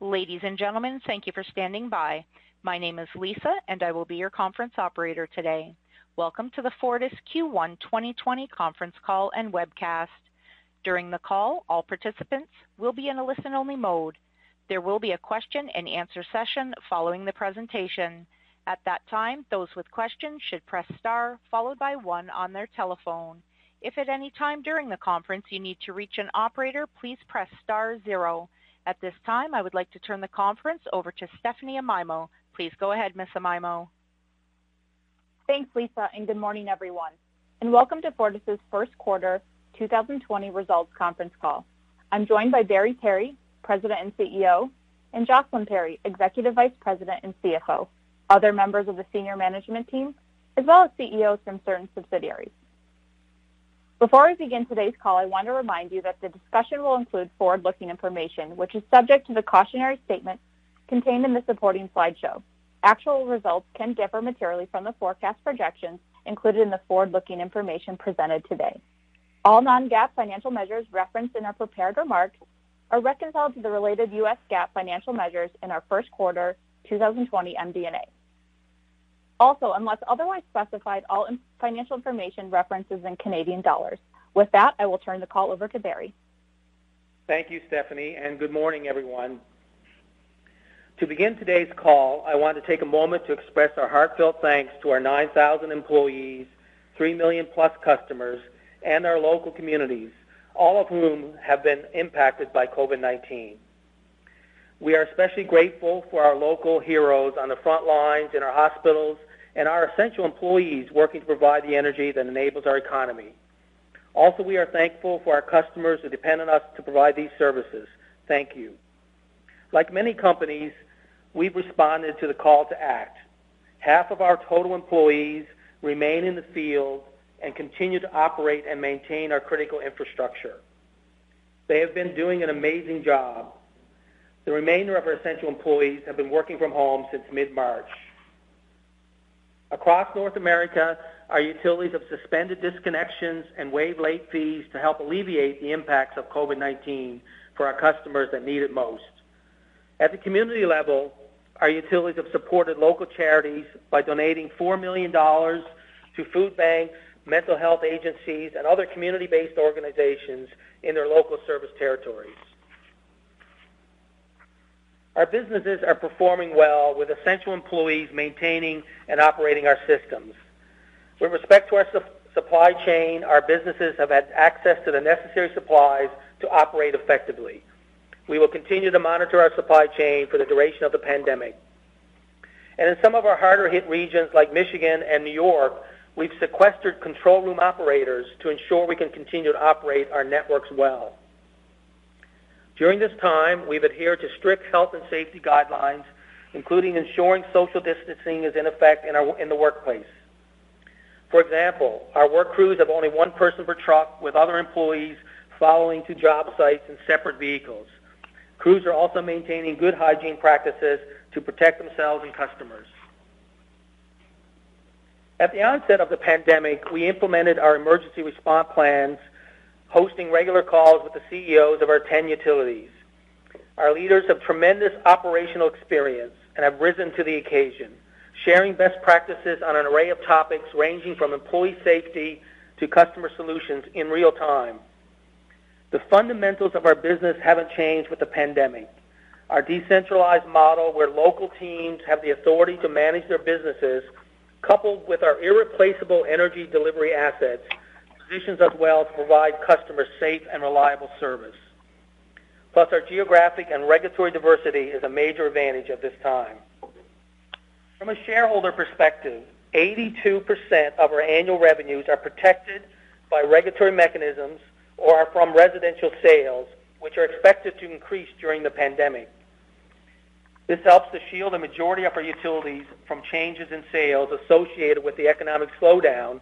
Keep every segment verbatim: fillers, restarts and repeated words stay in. Ladies and gentlemen, thank you for standing by. My name is Lisa, and I will be your conference operator today. Welcome to the Fortis Q one twenty twenty conference call and webcast. During the call, all participants will be in a listen-only mode. There will be a question-and-answer session following the presentation. At that time, those with questions should press star followed by one on their telephone. If at any time during the conference you need to reach an operator, please press star zero. At this time, I would like to turn the conference over to Stephanie Amaimo. Please go ahead, Miz Amaimo. Thanks, Lisa, and good morning, everyone. And welcome to Fortis' first quarter twenty twenty results conference call. I'm joined by Barry Perry, President and C E O, and Jocelyn Perry, Executive Vice President and C F O, other members of the senior management team, as well as C E Os from certain subsidiaries. Before we begin today's call, I want to remind you that the discussion will include forward-looking information, which is subject to the cautionary statement contained in the supporting slideshow. Actual results can differ materially from the forecast projections included in the forward-looking information presented today. All non-GAAP financial measures referenced in our prepared remarks are reconciled to the related U S GAAP financial measures in our first quarter twenty twenty M D and A. Also, unless otherwise specified, all financial information references in Canadian dollars. With that, I will turn the call over to Barry. Thank you, Stephanie, and good morning, everyone. To begin today's call, I want to take a moment to express our heartfelt thanks to our nine thousand employees, three million plus customers, and our local communities, all of whom have been impacted by COVID nineteen. We are especially grateful for our local heroes on the front lines in our hospitals and our essential employees working to provide the energy that enables our economy. Also, we are thankful for our customers who depend on us to provide these services. Thank you. Like many companies, we've responded to the call to act. Half of our total employees remain in the field and continue to operate and maintain our critical infrastructure. They have been doing an amazing job. The remainder of our essential employees have been working from home since mid-March. Across North America, our utilities have suspended disconnections and waived late fees to help alleviate the impacts of COVID nineteen for our customers that need it most. At the community level, our utilities have supported local charities by donating four million dollars to food banks, mental health agencies, and other community-based organizations in their local service territories. Our businesses are performing well with essential employees maintaining and operating our systems. With respect to our su- supply chain, our businesses have had access to the necessary supplies to operate effectively. We will continue to monitor our supply chain for the duration of the pandemic. And in some of our harder hit regions like Michigan and New York, we've sequestered control room operators to ensure we can continue to operate our networks well. During this time, we've adhered to strict health and safety guidelines, including ensuring social distancing is in effect in, our, in the workplace. For example, our work crews have only one person per truck, with other employees following to job sites in separate vehicles. Crews are also maintaining good hygiene practices to protect themselves and customers. At the onset of the pandemic, we implemented our emergency response plans, hosting regular calls with the C E Os of our ten utilities. Our leaders have tremendous operational experience and have risen to the occasion, sharing best practices on an array of topics ranging from employee safety to customer solutions in real time. The fundamentals of our business haven't changed with the pandemic. Our decentralized model, where local teams have the authority to manage their businesses, coupled with our irreplaceable energy delivery assets, positions us well to provide customers safe and reliable service. Plus, our geographic and regulatory diversity is a major advantage at this time. From a shareholder perspective, eighty-two percent of our annual revenues are protected by regulatory mechanisms or are from residential sales, which are expected to increase during the pandemic. This helps to shield the majority of our utilities from changes in sales associated with the economic slowdown,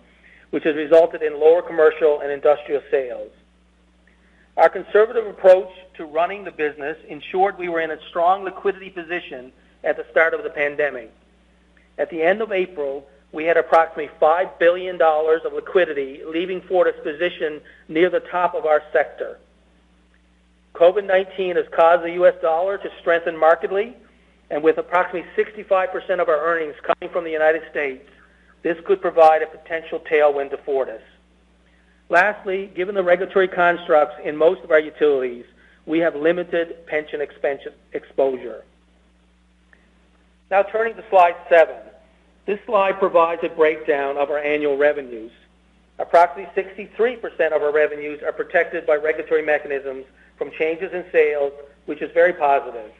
which has resulted in lower commercial and industrial sales. Our conservative approach to running the business ensured we were in a strong liquidity position at the start of the pandemic. At the end of April, we had approximately five billion dollars of liquidity, leaving Fortis' position near the top of our sector. COVID nineteen has caused the U S dollar to strengthen markedly, and with approximately sixty-five percent of our earnings coming from the United States, this could provide a potential tailwind to Fortis. Lastly, given the regulatory constructs in most of our utilities, we have limited pension expansion exposure. Now turning to slide seven. This slide provides a breakdown of our annual revenues. Approximately sixty-three percent of our revenues are protected by regulatory mechanisms from changes in sales, which is very positive.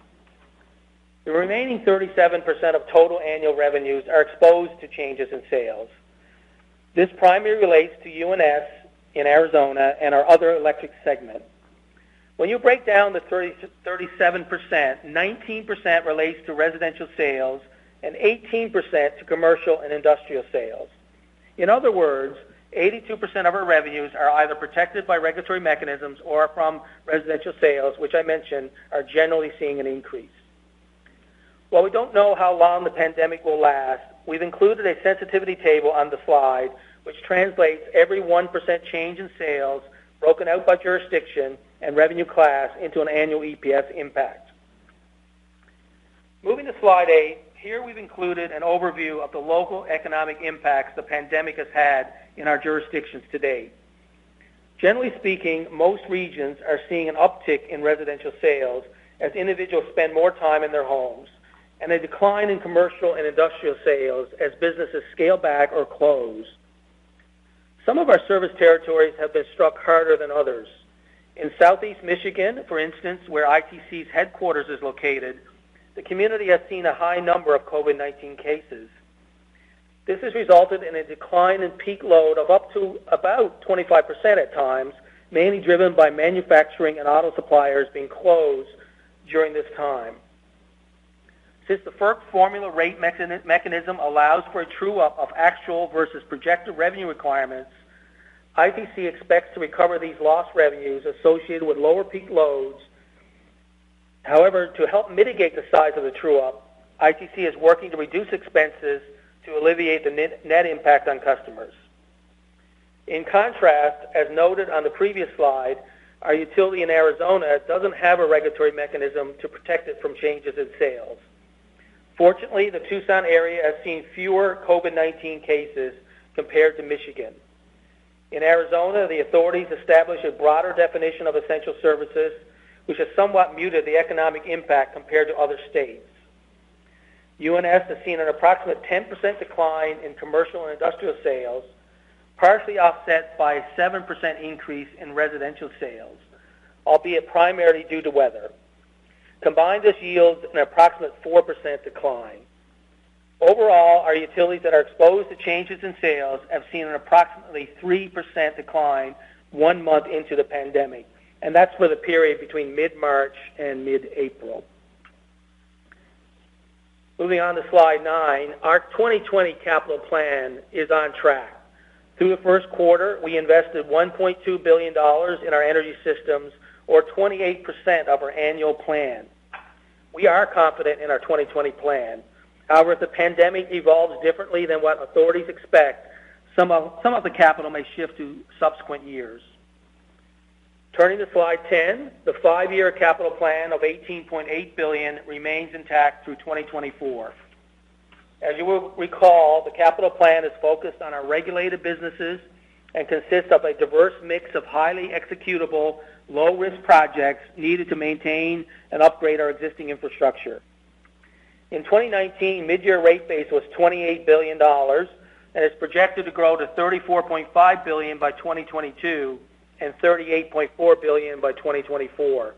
The remaining thirty-seven percent of total annual revenues are exposed to changes in sales. This primarily relates to U N S in Arizona and our other electric segment. When you break down the thirty, thirty-seven percent, nineteen percent relates to residential sales and eighteen percent to commercial and industrial sales. In other words, eighty-two percent of our revenues are either protected by regulatory mechanisms or from residential sales, which I mentioned are generally seeing an increase. While we don't know how long the pandemic will last, we've included a sensitivity table on the slide, which translates every one percent change in sales, broken out by jurisdiction and revenue class, into an annual E P S impact. Moving to slide eight, here we've included an overview of the local economic impacts the pandemic has had in our jurisdictions today. Generally speaking, most regions are seeing an uptick in residential sales as individuals spend more time in their homes, and a decline in commercial and industrial sales as businesses scale back or close. Some of our service territories have been struck harder than others. In Southeast Michigan, for instance, where I T C's headquarters is located, the community has seen a high number of COVID nineteen cases. This has resulted in a decline in peak load of up to about twenty-five percent at times, mainly driven by manufacturing and auto suppliers being closed during this time. Since the FERC formula rate mechanism allows for a true-up of actual versus projected revenue requirements, I T C expects to recover these lost revenues associated with lower peak loads. However, to help mitigate the size of the true-up, I T C is working to reduce expenses to alleviate the net impact on customers. In contrast, as noted on the previous slide, our utility in Arizona doesn't have a regulatory mechanism to protect it from changes in sales. Fortunately, the Tucson area has seen fewer COVID nineteen cases compared to Michigan. In Arizona, the authorities established a broader definition of essential services, which has somewhat muted the economic impact compared to other states. U N S has seen an approximate ten percent decline in commercial and industrial sales, partially offset by a seven percent increase in residential sales, albeit primarily due to weather. Combined, this yields an approximate four percent decline. Overall, our utilities that are exposed to changes in sales have seen an approximately three percent decline one month into the pandemic, and that's for the period between mid-March and mid-April. Moving on to slide nine, our twenty twenty capital plan is on track. Through the first quarter, we invested one point two billion dollars in our energy systems, or twenty-eight percent of our annual plan. We are confident in our twenty twenty plan. However, if the pandemic evolves differently than what authorities expect, some of, some of the capital may shift to subsequent years. Turning to slide ten, the five-year capital plan of eighteen point eight billion dollars remains intact through twenty twenty-four. As you will recall, the capital plan is focused on our regulated businesses and consists of a diverse mix of highly executable, low-risk projects needed to maintain and upgrade our existing infrastructure. In twenty nineteen, mid-year rate base was twenty-eight billion dollars and is projected to grow to thirty-four point five billion dollars by twenty twenty-two and thirty-eight point four billion dollars by twenty twenty-four.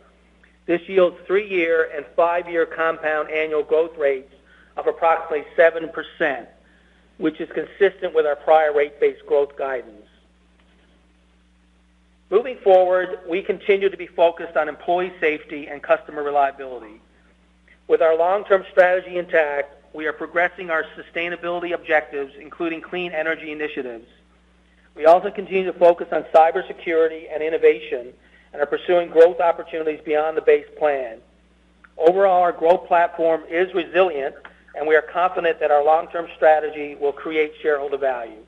This yields three-year and five-year compound annual growth rates of approximately seven percent, which is consistent with our prior rate base growth guidance. Moving forward, we continue to be focused on employee safety and customer reliability. With our long-term strategy intact, we are progressing our sustainability objectives, including clean energy initiatives. We also continue to focus on cybersecurity and innovation and are pursuing growth opportunities beyond the base plan. Overall, our growth platform is resilient, and we are confident that our long-term strategy will create shareholder value.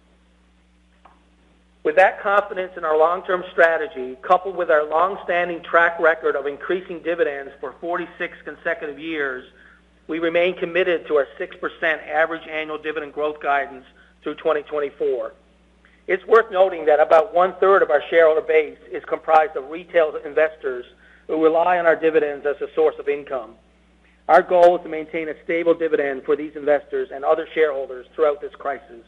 With that confidence in our long-term strategy, coupled with our long-standing track record of increasing dividends for forty-six consecutive years, we remain committed to our six percent average annual dividend growth guidance through twenty twenty-four. It's worth noting that about one-third of our shareholder base is comprised of retail investors who rely on our dividends as a source of income. Our goal is to maintain a stable dividend for these investors and other shareholders throughout this crisis.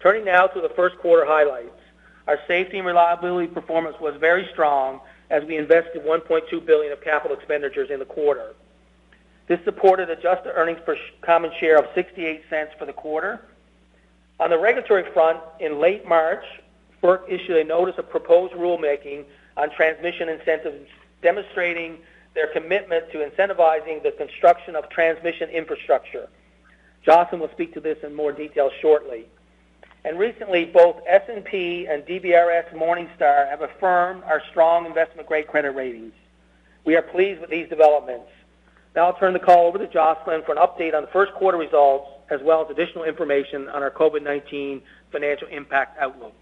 Turning now to the first quarter highlights. Our safety and reliability performance was very strong as we invested one point two billion dollars of capital expenditures in the quarter. This supported adjusted earnings per common share of sixty-eight cents for the quarter. On the regulatory front, in late March, FERC issued a notice of proposed rulemaking on transmission incentives, demonstrating their commitment to incentivizing the construction of transmission infrastructure. Jocelyn will speak to this in more detail shortly. And recently, both S and P and D B R S Morningstar have affirmed our strong investment-grade credit ratings. We are pleased with these developments. Now I'll turn the call over to Jocelyn for an update on the first quarter results, as well as additional information on our COVID nineteen financial impact outlook.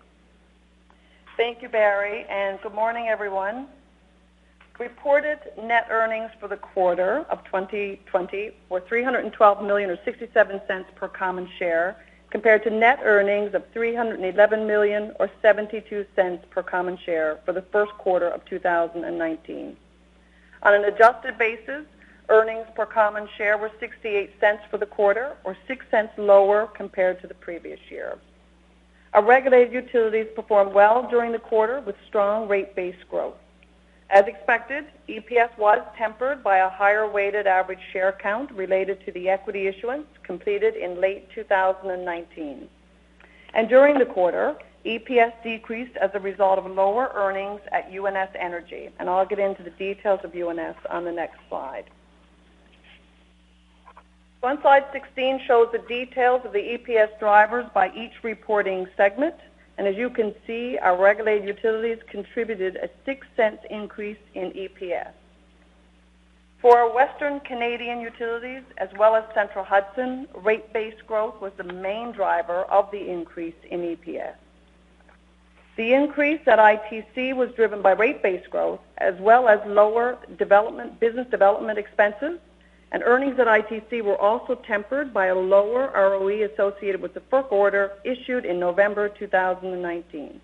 Thank you, Barry, and good morning, everyone. Reported net earnings for the quarter of twenty twenty were three hundred twelve million dollars or sixty-seven cents per common share, compared to net earnings of three hundred eleven million dollars or seventy-two cents per common share for the first quarter of two thousand nineteen. On an adjusted basis, earnings per common share were sixty-eight cents for the quarter, or six cents lower compared to the previous year. Our regulated utilities performed well during the quarter with strong rate-based growth. As expected, E P S was tempered by a higher weighted average share count related to the equity issuance completed in late two thousand nineteen. And during the quarter, E P S decreased as a result of lower earnings at U N S Energy, and I'll get into the details of U N S on the next slide. On slide sixteen shows the details of the E P S drivers by each reporting segment, and as you can see, our regulated utilities contributed a six cents increase in E P S. For our Western Canadian utilities, as well as Central Hudson, rate-based growth was the main driver of the increase in E P S. The increase at I T C was driven by rate-based growth, as well as lower development, business development expenses, and earnings at I T C were also tempered by a lower R O E associated with the FERC order issued in November two thousand nineteen.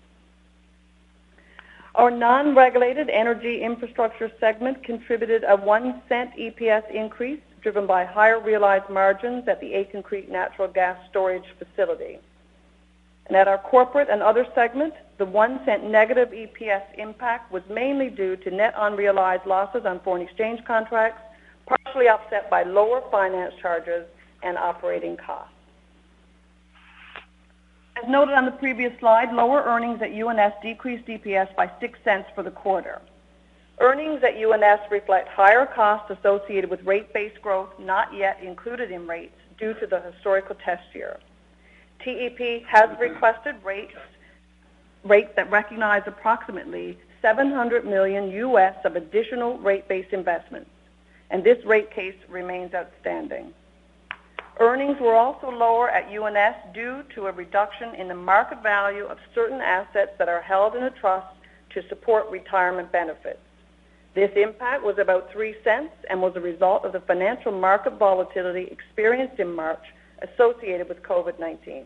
Our non-regulated energy infrastructure segment contributed a one cent E P S increase driven by higher realized margins at the Aiken Creek natural gas storage facility. And at our corporate and other segment, the one cent negative E P S impact was mainly due to net unrealized losses on foreign exchange contracts, partially offset by lower finance charges and operating costs. As noted on the previous slide, lower earnings at U N S decreased E P S by six cents for the quarter. Earnings at U N S reflect higher costs associated with rate-based growth not yet included in rates due to the historical test year. T E P has requested rates, rates that recognize approximately seven hundred million dollars U S of additional rate-based investments, and this rate case remains outstanding. Earnings were also lower at U N S due to a reduction in the market value of certain assets that are held in a trust to support retirement benefits. This impact was about three cents and was a result of the financial market volatility experienced in March associated with COVID nineteen.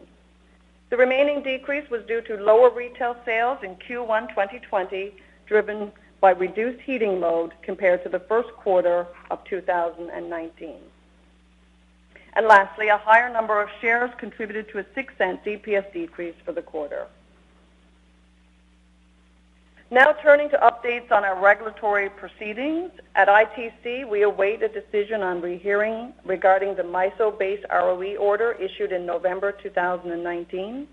The remaining decrease was due to lower retail sales in Q one twenty twenty, driven by reduced heating load compared to the first quarter of two thousand nineteen. And lastly, a higher number of shares contributed to a six cent E P S decrease for the quarter. Now turning to updates on our regulatory proceedings. At I T C, we await a decision on rehearing regarding the MISO-based R O E order issued in November two thousand nineteen.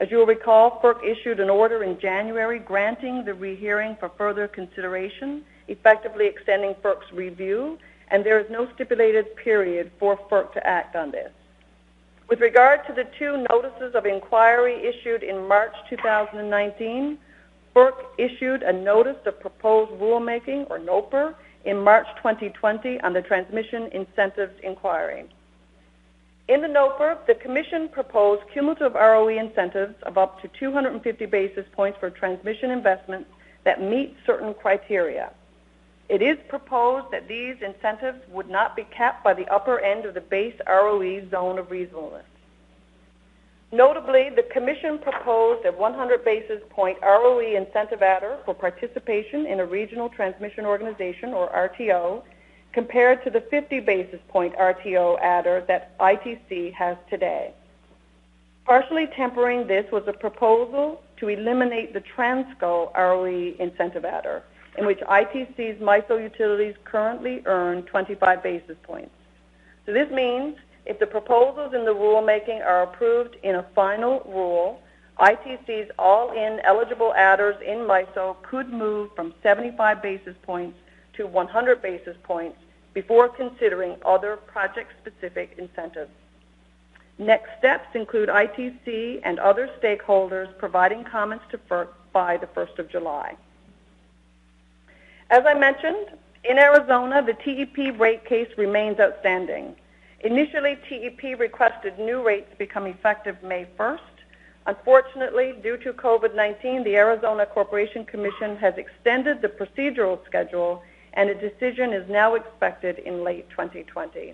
As you will recall, FERC issued an order in January granting the rehearing for further consideration effectively extending FERC's review, and there is no stipulated period for FERC to act on this. With regard to the two notices of inquiry issued in March two thousand nineteen, FERC issued a notice of proposed rulemaking, or NOPER, in March twenty twenty on the transmission incentives inquiry. In the NOPER, the Commission proposed cumulative R O E incentives of up to two hundred fifty basis points for transmission investments that meet certain criteria. It is proposed that these incentives would not be capped by the upper end of the base R O E zone of reasonableness. Notably, the Commission proposed a one hundred basis point R O E incentive adder for participation in a regional transmission organization, or R T O, compared to the fifty basis point R T O adder that I T C has today. Partially tempering this was a proposal to eliminate the Transco R O E incentive adder, in which I T C's MISO utilities currently earn twenty-five basis points. So this means if the proposals in the rulemaking are approved in a final rule, I T C's all-in eligible adders in MISO could move from seventy-five basis points to one hundred basis points before considering other project-specific incentives. Next steps include I T C and other stakeholders providing comments to FERC by the first of July. As I mentioned, in Arizona, the T E P rate case remains outstanding. Initially, T E P requested new rates become effective May first. Unfortunately, due to COVID nineteen, the Arizona Corporation Commission has extended the procedural schedule, and a decision is now expected in late twenty twenty.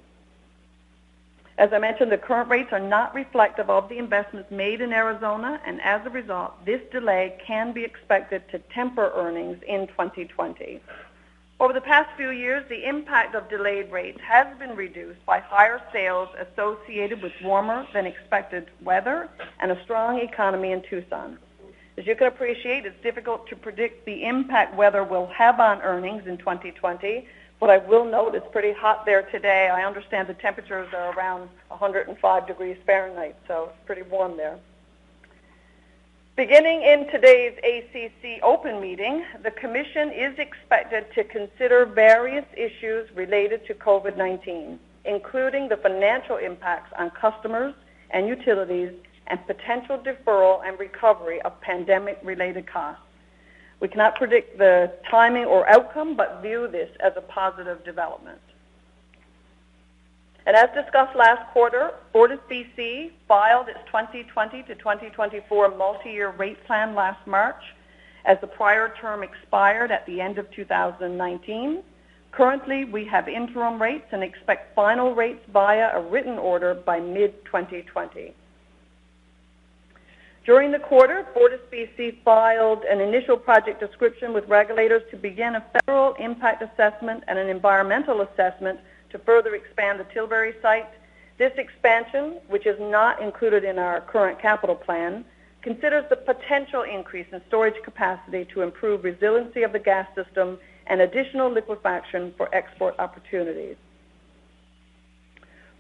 As I mentioned, the current rates are not reflective of the investments made in Arizona, and as a result, this delay can be expected to temper earnings in twenty twenty. Over the past few years, the impact of delayed rates has been reduced by higher sales associated with warmer than expected weather and a strong economy in Tucson. As you can appreciate, it's difficult to predict the impact weather will have on earnings in twenty twenty, but I will note it's pretty hot there today. I understand the temperatures are around one hundred five degrees Fahrenheit, so it's pretty warm there. Beginning in today's A C C open meeting, the Commission is expected to consider various issues related to COVID nineteen, including the financial impacts on customers and utilities and potential deferral and recovery of pandemic-related costs. We cannot predict the timing or outcome, but view this as a positive development. And as discussed last quarter, Fortis B C filed its twenty twenty to twenty twenty-four multi-year rate plan last March, as the prior term expired at the end of two thousand nineteen. Currently, we have interim rates and expect final rates via a written order by mid twenty twenty. During the quarter, Fortis B C filed an initial project description with regulators to begin a federal impact assessment and an environmental assessment to further expand the Tilbury site. This expansion, which is not included in our current capital plan, considers the potential increase in storage capacity to improve resiliency of the gas system and additional liquefaction for export opportunities.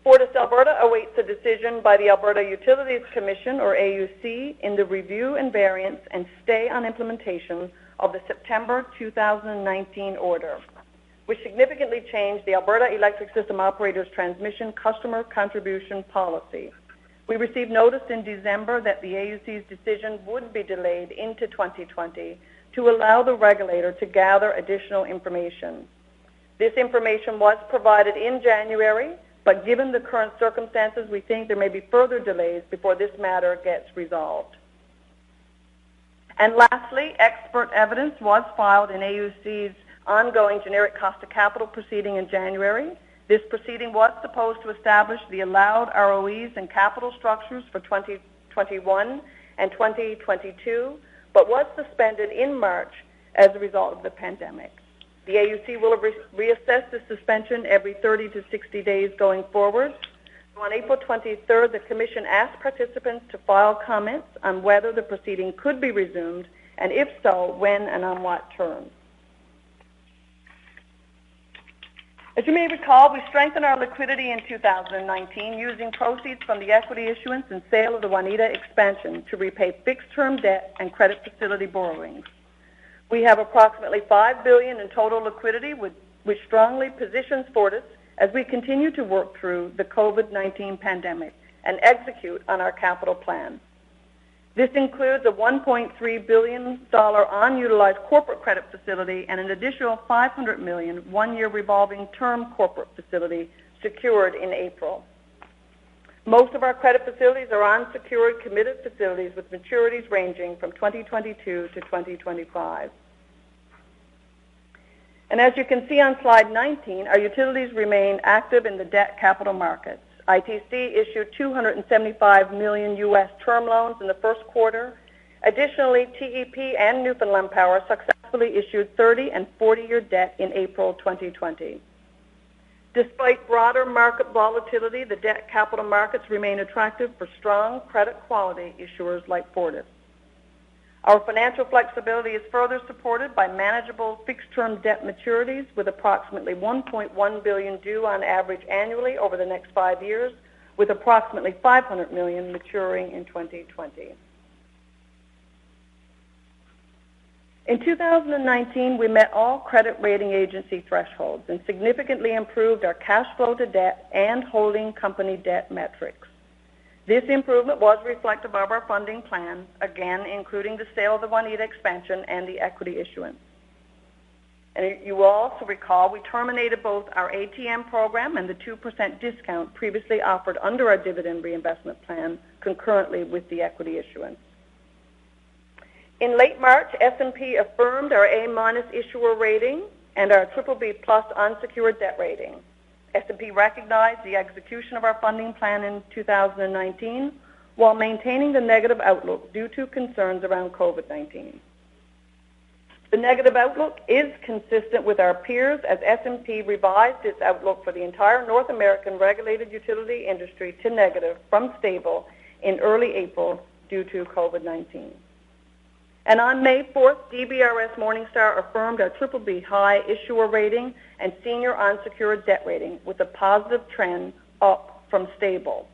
Fortis Alberta awaits a decision by the Alberta Utilities Commission, or A U C, in the review and variance and stay on implementation of the September two thousand nineteen order, which significantly changed the Alberta Electric System Operator's transmission customer contribution policy. We received notice in December that the A U C's decision would be delayed into twenty twenty to allow the regulator to gather additional information. This information was provided in January, but given the current circumstances, we think there may be further delays before this matter gets resolved. And lastly, expert evidence was filed in A U C's ongoing generic cost of capital proceeding in January. This proceeding was supposed to establish the allowed R O Es and capital structures for twenty twenty-one and twenty twenty-two, but was suspended in March as a result of the pandemic. The A U C will re- reassess the suspension every thirty to sixty days going forward. On April twenty-third, the Commission asked participants to file comments on whether the proceeding could be resumed, and if so, when and on what terms. As you may recall, we strengthened our liquidity in two thousand nineteen using proceeds from the equity issuance and sale of the Juanita expansion to repay fixed-term debt and credit facility borrowings. We have approximately five billion dollars in total liquidity, which strongly positions Fortis as we continue to work through the COVID nineteen pandemic and execute on our capital plan. This includes a one point three billion dollars unutilized corporate credit facility and an additional five hundred million dollars one-year revolving term corporate facility secured in April. Most of our credit facilities are unsecured committed facilities with maturities ranging from twenty twenty-two to twenty twenty-five. And as you can see on slide nineteen, our utilities remain active in the debt capital markets. I T C issued two hundred seventy-five million dollars U S term loans in the first quarter. Additionally, T E P and Newfoundland Power successfully issued thirty- and forty-year debt in April twenty twenty. Despite broader market volatility, the debt capital markets remain attractive for strong credit quality issuers like Fortis. Our financial flexibility is further supported by manageable fixed-term debt maturities with approximately one point one billion dollars due on average annually over the next five years, with approximately five hundred million dollars maturing in twenty twenty. In two thousand nineteen, we met all credit rating agency thresholds and significantly improved our cash flow to debt and holding company debt metrics. This improvement was reflective of our funding plan, again including the sale of the Oneida expansion and the equity issuance. And you will also recall we terminated both our A T M program and the two percent discount previously offered under our dividend reinvestment plan concurrently with the equity issuance. In late March, S and P affirmed our A minus issuer rating and our triple B plus unsecured debt rating. S and P recognized the execution of our funding plan in two thousand nineteen while maintaining the negative outlook due to concerns around COVID nineteen. The negative outlook is consistent with our peers as S and P revised its outlook for the entire North American regulated utility industry to negative from stable in early April due to COVID nineteen. And on May fourth, D B R S Morningstar affirmed our triple B high issuer rating and senior unsecured debt rating with a positive trend up from stable.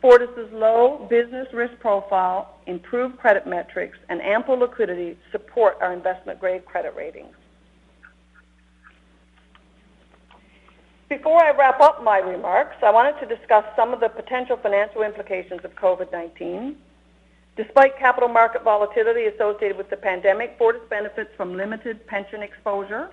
Fortis' low business risk profile, improved credit metrics, and ample liquidity support our investment-grade credit ratings. Before I wrap up my remarks, I wanted to discuss some of the potential financial implications of COVID nineteen. Despite capital market volatility associated with the pandemic, Fortis benefits from limited pension exposure.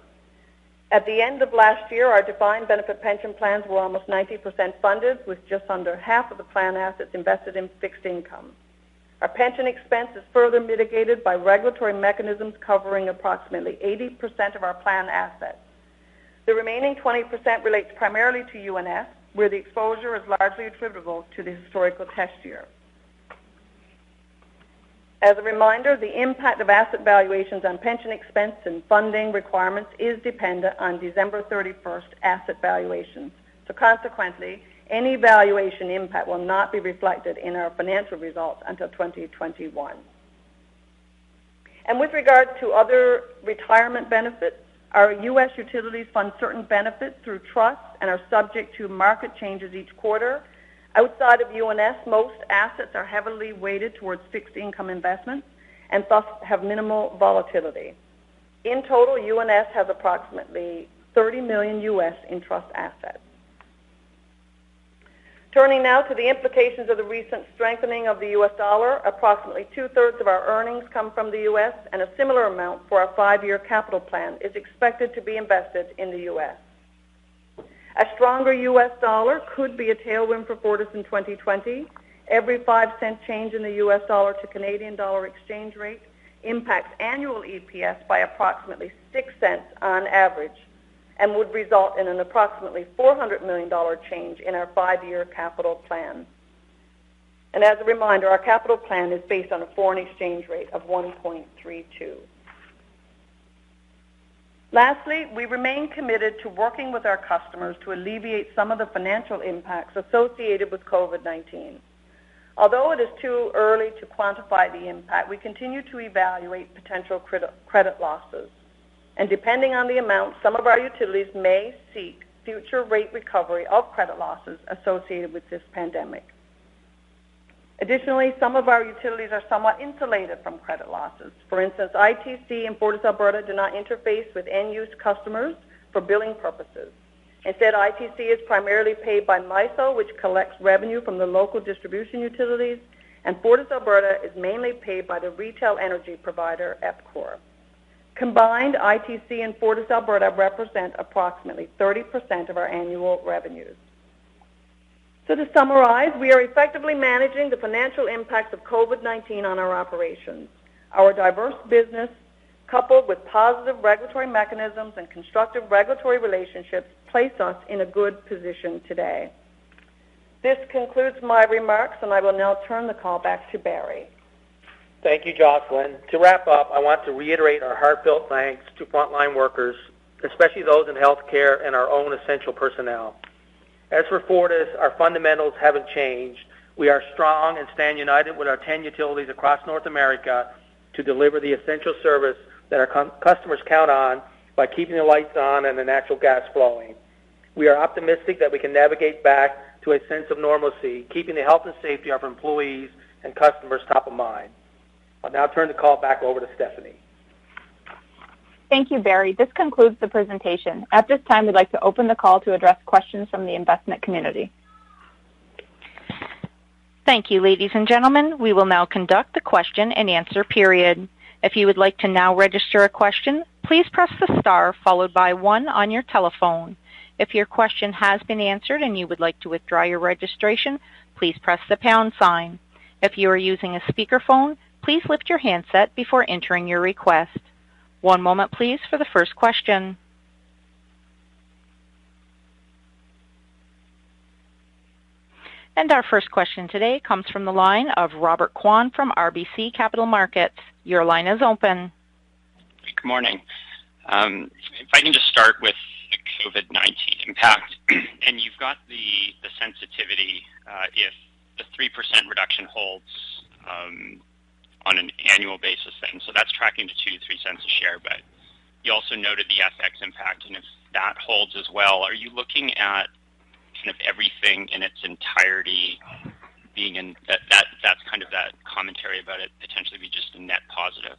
At the end of last year, our defined benefit pension plans were almost ninety percent funded, with just under half of the plan assets invested in fixed income. Our pension expense is further mitigated by regulatory mechanisms covering approximately eighty percent of our plan assets. The remaining twenty percent relates primarily to U N S, where the exposure is largely attributable to the historical test year. As a reminder, the impact of asset valuations on pension expense and funding requirements is dependent on December thirty-first asset valuations. So consequently, any valuation impact will not be reflected in our financial results until twenty twenty-one. And with regard to other retirement benefits, our U S utilities fund certain benefits through trusts and are subject to market changes each quarter. Outside of U N S, most assets are heavily weighted towards fixed income investments and thus have minimal volatility. In total, U N S has approximately thirty million U S in trust assets. Turning now to the implications of the recent strengthening of the U S dollar, approximately two-thirds of our earnings come from the U S and a similar amount for our five-year capital plan is expected to be invested in the U S. A stronger U S dollar could be a tailwind for Fortis in twenty twenty. Every five cent change in the U S dollar to Canadian dollar exchange rate impacts annual E P S by approximately six cents on average and would result in an approximately four hundred million dollars change in our five-year capital plan. And as a reminder, our capital plan is based on a foreign exchange rate of one point three two. Lastly, we remain committed to working with our customers to alleviate some of the financial impacts associated with COVID nineteen. Although it is too early to quantify the impact, we continue to evaluate potential credit losses. And depending on the amount, some of our utilities may seek future rate recovery of credit losses associated with this pandemic. Additionally, some of our utilities are somewhat insulated from credit losses. For instance, I T C and Fortis Alberta do not interface with end-use customers for billing purposes. Instead, I T C is primarily paid by MISO, which collects revenue from the local distribution utilities, and Fortis Alberta is mainly paid by the retail energy provider, EPCOR. Combined, I T C and Fortis Alberta represent approximately thirty percent of our annual revenues. So to summarize, we are effectively managing the financial impacts of COVID nineteen on our operations. Our diverse business, coupled with positive regulatory mechanisms and constructive regulatory relationships, place us in a good position today. This concludes my remarks, and I will now turn the call back to Barry. Thank you, Jocelyn. To wrap up, I want to reiterate our heartfelt thanks to frontline workers, especially those in healthcare and our own essential personnel. As for Fortis, our fundamentals haven't changed. We are strong and stand united with our ten utilities across North America to deliver the essential service that our customers count on by keeping the lights on and the natural gas flowing. We are optimistic that we can navigate back to a sense of normalcy, keeping the health and safety of our employees and customers top of mind. I'll now turn the call back over to Stephanie. Thank you, Barry. This concludes the presentation. At this time, we'd like to open the call to address questions from the investment community. Thank you, ladies and gentlemen. We will now conduct the question and answer period. If you would like to now register a question, please press the star followed by one on your telephone. If your question has been answered and you would like to withdraw your registration, please press the pound sign. If you are using a speakerphone, please lift your handset before entering your request. One moment, please, for the first question. And our first question today comes from the line of Robert Kwan from R B C Capital Markets. Your line is open. Good morning. Um, if I can just start with the COVID nineteen impact, and you've got the, the sensitivity uh, if the three percent reduction holds um, on an annual basis then. So that's tracking to two to three cents a share, but you also noted the F X impact, and if that holds as well, are you looking at kind of everything in its entirety being in that, that that's kind of that commentary about it potentially be just a net positive?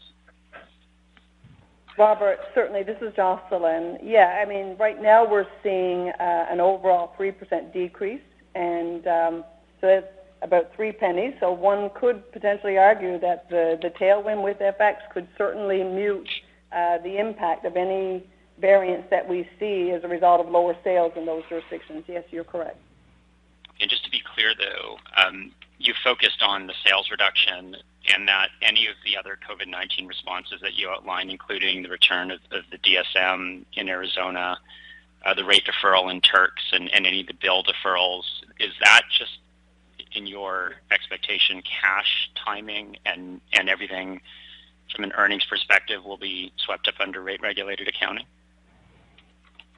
Robert, certainly. This is Jocelyn. Yeah, I mean, right now we're seeing uh, an overall three percent decrease, and um, so that's about three pennies. So one could potentially argue that the, the tailwind with F X could certainly mute uh, the impact of any variance that we see as a result of lower sales in those jurisdictions. Yes, you're correct. And just to be clear, though, um, you focused on the sales reduction and that any of the other COVID nineteen responses that you outlined, including the return of, of the D S M in Arizona, uh, the rate deferral in Turks, and, and any of the bill deferrals, is that just in your expectation cash timing and, and everything from an earnings perspective will be swept up under rate-regulated accounting?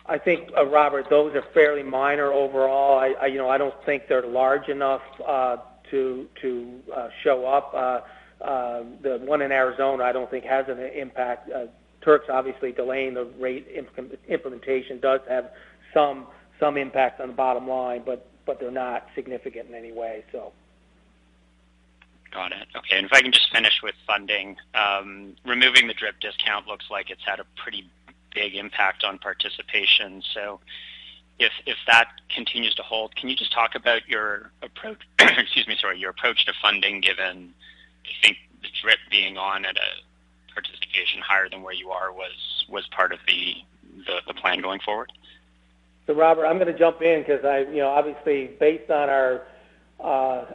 I think, uh, Robert, those are fairly minor overall. I, I, you know, I don't think they're large enough uh, to to uh, show up. Uh, uh, the one in Arizona, I don't think has an impact. Uh, Turks obviously delaying the rate imp- implementation does have some some impact on the bottom line, but but they're not significant in any way. So. Got it. Okay, and if I can just finish with funding, um, removing the DRIP discount looks like it's had a pretty big impact on participation. So if if that continues to hold, can you just talk about your approach excuse me, sorry, your approach to funding given I think the DRIP being on at a participation higher than where you are was was part of the, the, the plan going forward? So Robert, I'm going to jump in because I, you know, obviously based on our uh,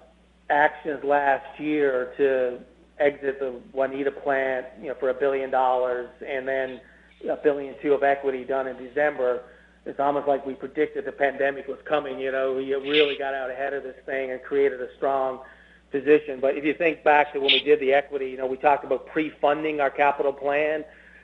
actions last year to exit the Juanita plant, you know, for a billion dollars and then a billion two of equity done in December, it's almost like we predicted the pandemic was coming. You know, we really got out ahead of this thing and created a strong position. But if you think back to when we did the equity, you know, we talked about pre-funding our capital plan.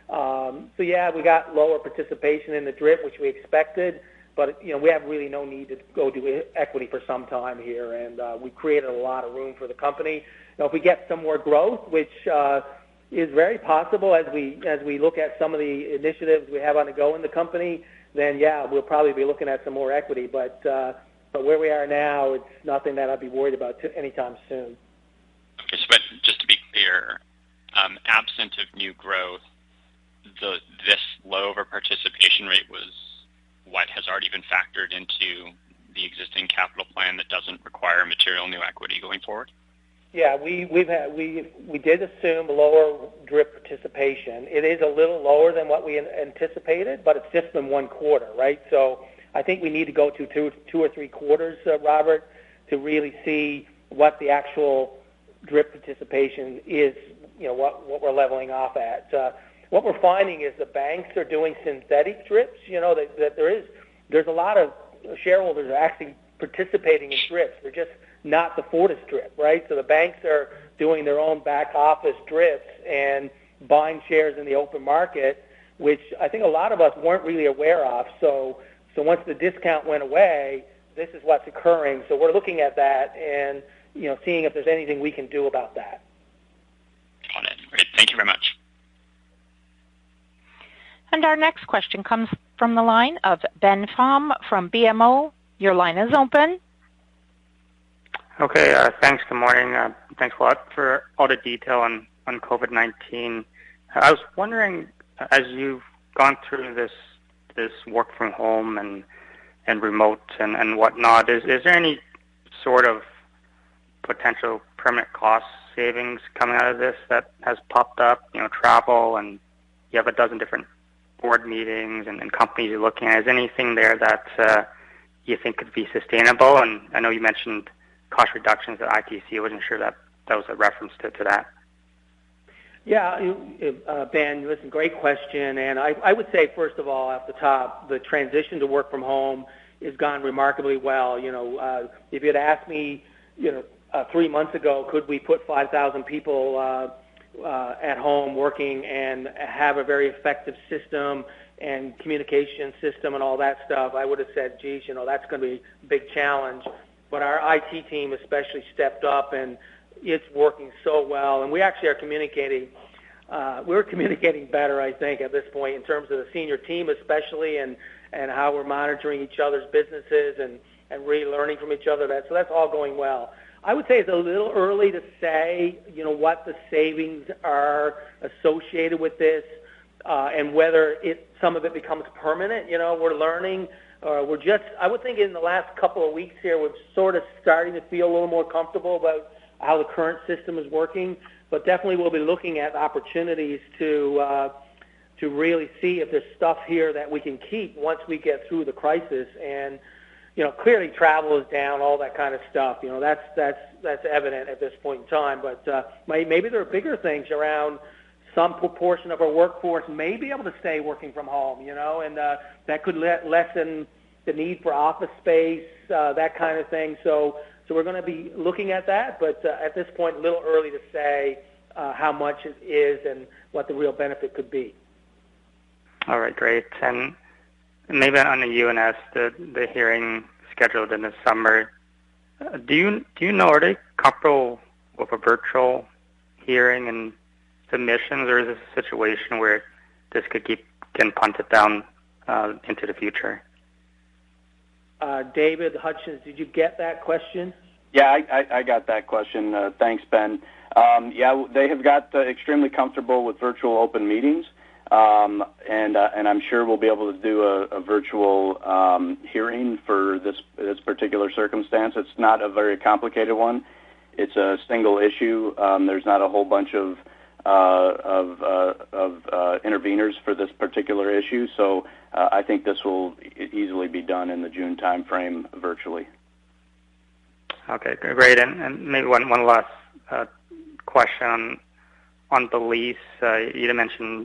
Um, so, yeah, we got lower participation in the DRIP, which we expected. But, you know, we have really no need to go do equity for some time here. And uh, we created a lot of room for the company. Now, if we get some more growth, which uh, – is very possible as we as we look at some of the initiatives we have on the go in the company, then, yeah, we'll probably be looking at some more equity. But uh, but where we are now, it's nothing that I'd be worried about t- anytime soon. just to be clear, um, absent of new growth, the, this low of a participation rate was what has already been factored into the existing capital plan that doesn't require material new equity going forward? Yeah, we we've had, we we did assume lower DRIP participation. It is a little lower than what we anticipated, but it's just been one quarter, right? So I think we need to go to two two or three quarters, uh, Robert, to really see what the actual DRIP participation is. You know what what we're leveling off at. Uh, what we're finding is the banks are doing synthetic DRIPs. You know that, that there is there's a lot of shareholders are actually participating in DRIPs. They're just not the Fortis DRIP, right? So the banks are doing their own back office DRIPs and buying shares in the open market, which I think a lot of us weren't really aware of. So so once the discount went away, this is what's occurring. So we're looking at that and, you know, seeing if there's anything we can do about that. Got it. Great. Thank you very much. And our next question comes from the line of Ben Pham from B M O. Your line is open. Okay, uh, thanks. Good morning. Uh, thanks a lot for all the detail on, on COVID nineteen. I was wondering, as you've gone through this this work from home and and remote and, and whatnot, is, is there any sort of potential permanent cost savings coming out of this that has popped up? You know, travel, and you have a dozen different board meetings and, and companies you're looking at. Is anything there that uh, you think could be sustainable? And I know you mentioned cost reductions at I T C. I wasn't sure that that was a reference to, to that. Yeah, uh, Ben, listen, great question. And I, I would say, first of all, off the top, the transition to work from home has gone remarkably well. You know, uh, if you had asked me, you know, uh, three months ago, could we put five thousand people uh, uh, at home working and have a very effective system and communication system and all that stuff, I would have said, geez, you know, that's going to be a big challenge. But our I T team especially stepped up, and it's working so well. And we actually are communicating. Uh, we're communicating better, I think, at this point in terms of the senior team especially and, and how we're monitoring each other's businesses and, and really learning from each other. That, so that's all going well. I would say it's a little early to say, you know, what the savings are associated with this uh, and whether it some of it becomes permanent. You know, we're learning. Uh, we're just, I would think in the last couple of weeks here, we're sort of starting to feel a little more comfortable about how the current system is working, but definitely we'll be looking at opportunities to uh, to really see if there's stuff here that we can keep once we get through the crisis. And, you know, clearly travel is down, all that kind of stuff. You know, that's that's that's evident at this point in time, but uh, maybe there are bigger things around some proportion of our workforce may be able to stay working from home, you know, and uh, that could le- lessen the need for office space, uh, that kind of thing. So so we're going to be looking at that, but uh, at this point, a little early to say uh, how much it is and what the real benefit could be. All right, great. And maybe on the U N S, the, the hearing scheduled in the summer, uh, do you do you know, are they comfortable with a virtual hearing and submissions, or is this a situation where this could keep getting punted down uh, into the future? Uh, David Hutchins, did you get that question? Yeah, I, I, I got that question. Uh, thanks, Ben. Um, yeah, they have got uh, extremely comfortable with virtual open meetings, um, and uh, and I'm sure we'll be able to do a, a virtual um, hearing for this this particular circumstance. It's not a very complicated one. It's a single issue. Um, there's not a whole bunch of Uh, of, uh, of uh, interveners for this particular issue. So uh, I think this will e- easily be done in the June timeframe virtually. Okay, great. And, and maybe one, one last uh, question on Belize. Uh, you mentioned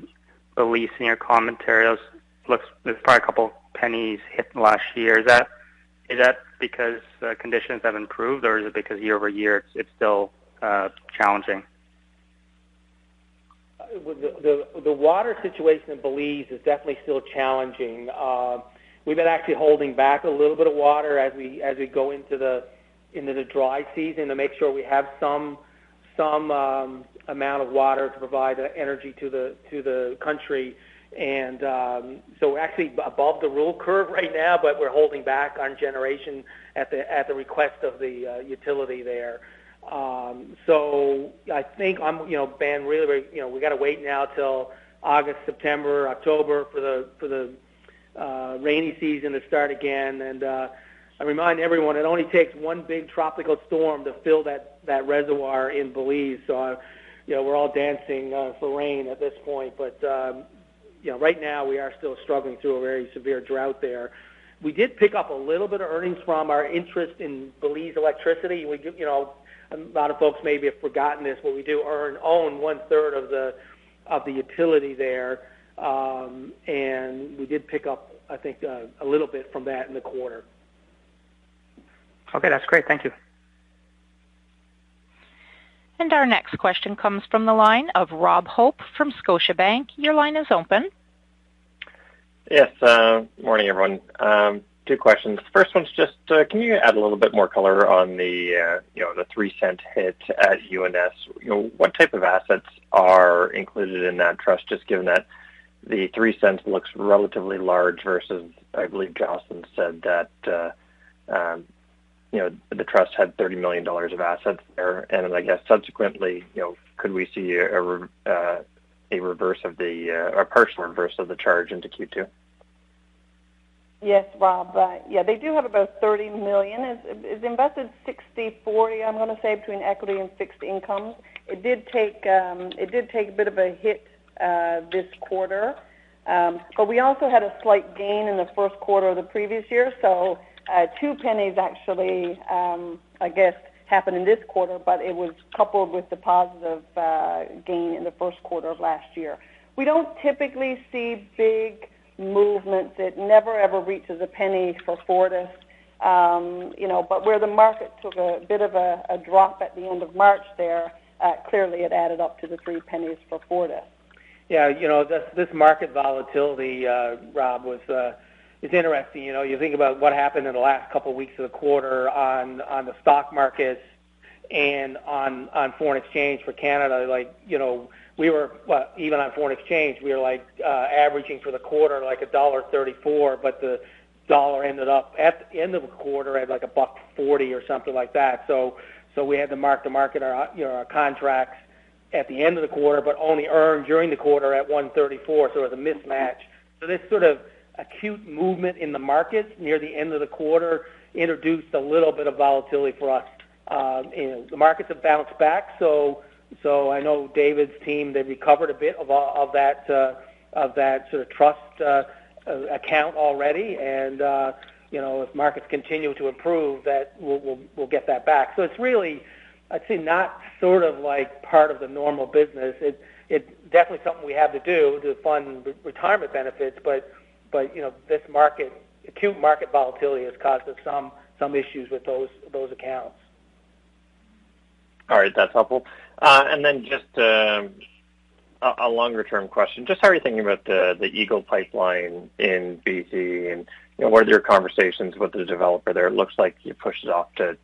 Belize in your commentary. It was, looks, there's probably a couple pennies hit last year. Is that is that because uh, conditions have improved, or is it because year over year it's, it's still uh, challenging? The, the the water situation in Belize is definitely still challenging. Uh, we've been actually holding back a little bit of water as we as we go into the into the dry season to make sure we have some some um, amount of water to provide energy to the to the country. And um, so we're actually above the rule curve right now, but we're holding back on generation at the at the request of the uh, utility there. Um, so I think I'm, you know, Ben, really, you know, we got to wait now till August, September, October for the for the uh, rainy season to start again. And uh, I remind everyone, it only takes one big tropical storm to fill that, that reservoir in Belize. So, uh, you know, we're all dancing uh, for rain at this point. But um, you know, right now we are still struggling through a very severe drought there. We did pick up a little bit of earnings from our interest in Belize electricity. We, you know. A lot of folks maybe have forgotten this, but we do earn own one third of the of the utility there, um, and we did pick up, I think, uh, a little bit from that in the quarter. Okay, that's great. Thank you. And our next question comes from the line of Rob Hope from Scotiabank. Your line is open. Yes. Uh, morning, everyone. Um, Two questions. First one's just, uh, can you add a little bit more color on the, uh, you know, the three cent hit at U N S? You know, what type of assets are included in that trust? Just given that the three cents looks relatively large versus, I believe Jocelyn said that, uh, um, you know, the trust had thirty million dollars of assets there, and I guess subsequently, you know, could we see a, a, uh, a reverse of the, uh, a partial reverse of the charge into Q two? Yes, Rob. Uh, yeah, they do have about thirty million dollars. It's, it's invested sixty forty, I'm going to say, between equity and fixed incomes. It did take um, it did take a bit of a hit uh, this quarter, um, but we also had a slight gain in the first quarter of the previous year. So uh, two pennies actually, um, I guess, happened in this quarter, but it was coupled with the positive uh, gain in the first quarter of last year. We don't typically see big movements. It never ever reaches a penny for Fortis, um, you know, but where the market took a bit of a, a drop at the end of March there, uh, clearly it added up to the three pennies for Fortis. Yeah, you know, this, this market volatility, uh, Rob, was uh, is interesting. You know, you think about what happened in the last couple of weeks of the quarter on, on the stock markets and on, on foreign exchange for Canada, like, you know, we were, well, even on foreign exchange, we were like uh, averaging for the quarter like a dollar thirty-four, but the dollar ended up at the end of the quarter at like a buck forty or something like that. So, so we had to mark to market our, you know, our contracts at the end of the quarter, but only earned during the quarter at one thirty-four. So it was a mismatch. So this sort of acute movement in the markets near the end of the quarter introduced a little bit of volatility for us. Uh, you know, the markets have bounced back, so. So I know David's team, they recovered a bit of of that uh, of that sort of trust uh, account already, and uh, you know, if markets continue to improve, that we'll, we'll we'll get that back. So it's really, I'd say, not sort of like part of the normal business. It it's definitely something we have to do to fund retirement benefits, but but you know, this market, acute market volatility has caused us some some issues with those those accounts. All right, that's helpful. Uh, and then just uh, a, a longer-term question. Just how are you thinking about the, the Eagle Pipeline in B C, and you know, what are your conversations with the developer there? It looks like you pushed it off to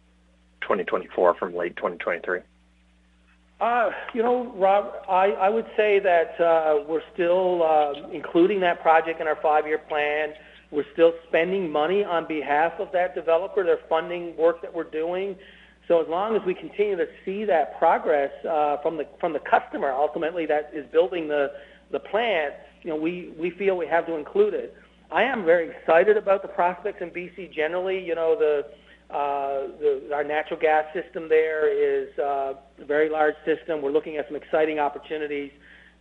twenty twenty-four from late twenty twenty-three. Uh, you know, Rob, I, I would say that uh, we're still uh, including that project in our five-year plan. We're still spending money on behalf of that developer. They're funding work that we're doing. So as long as we continue to see that progress uh, from the from the customer, ultimately, that is building the, the plant, you know, we, we feel we have to include it. I am very excited about the prospects in B C generally. You know, the, uh, the our natural gas system there is uh, a very large system. We're looking at some exciting opportunities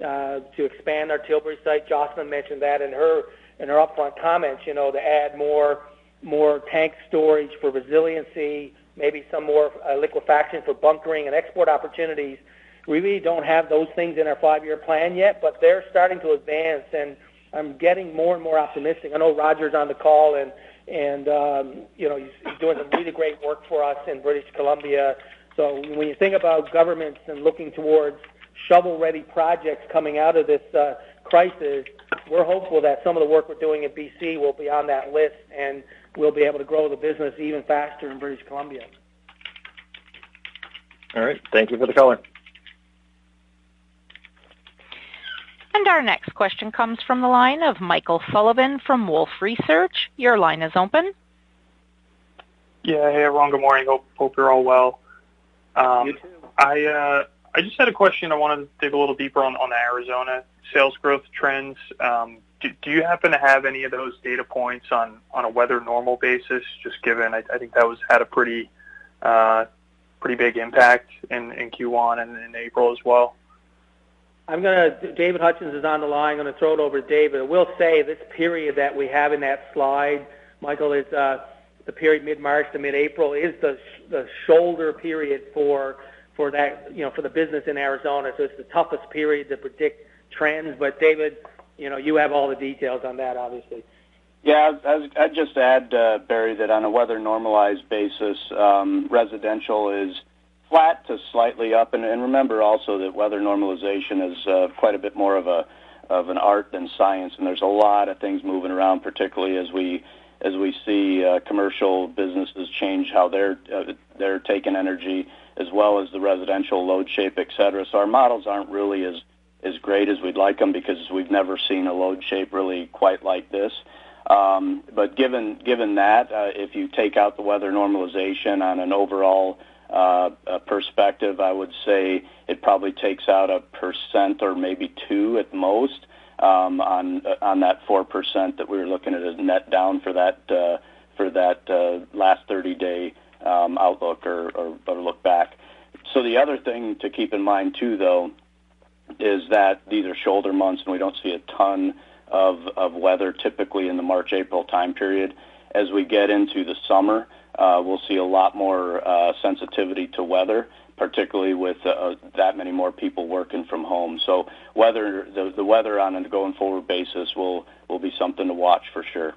uh, to expand our Tilbury site. Jocelyn mentioned that in her in her upfront comments. You know, to add more more tank storage for resiliency, maybe some more uh, liquefaction for bunkering and export opportunities. We really don't have those things in our five-year plan yet, but they're starting to advance, and I'm getting more and more optimistic. I know Roger's on the call, and, and um, you know, he's, he's doing some really great work for us in British Columbia. So when you think about governments and looking towards shovel-ready projects coming out of this uh, crisis, we're hopeful that some of the work we're doing at B C will be on that list, and we'll be able to grow the business even faster in British Columbia. All right. Thank you for the color. And our next question comes from the line of Michael Sullivan from Wolfe Research. Your line is open. Yeah. Hey, everyone. Good morning. Hope, hope you're all well. Um, you too. I uh, I just had a question. I wanted to dig a little deeper on, on the Arizona sales growth trends. Um, do, do you happen to have any of those data points on, on a weather normal basis? Just given, I, I think that was had a pretty uh, pretty big impact in, in Q one and in April as well. I'm going to, David Hutchins is on the line. I'm going to throw it over to David. I will say this period that we have in that slide, Michael, is uh, the period mid-March to mid-April is the, sh- the shoulder period for for that, you know, for the business in Arizona. So it's the toughest period to predict trends. But David, you know, you have all the details on that, obviously. Yeah, I'd, I'd just add, uh, Barry, that on a weather-normalized basis, um, residential is flat to slightly up, and, and remember also that weather normalization is uh, quite a bit more of a of an art than science, and there's a lot of things moving around, particularly as we as we see uh, commercial businesses change how they're uh, they're taking energy, as well as the residential load shape, et cetera. So our models aren't really as as great as we'd like them because we've never seen a load shape really quite like this. Um, but given given that, uh, if you take out the weather normalization on an overall Uh, perspective, I would say it probably takes out a percent or maybe two at most um, on on that four percent that we were looking at as net down for that uh, for that uh, last thirty-day um, outlook or, or, or look back. So the other thing to keep in mind too, though, is that these are shoulder months and we don't see a ton of of weather typically in the March-April time period. As we get into the summer, Uh, we'll see a lot more uh, sensitivity to weather, particularly with uh, that many more people working from home. So weather, the, the weather on a going forward basis will, will be something to watch for sure.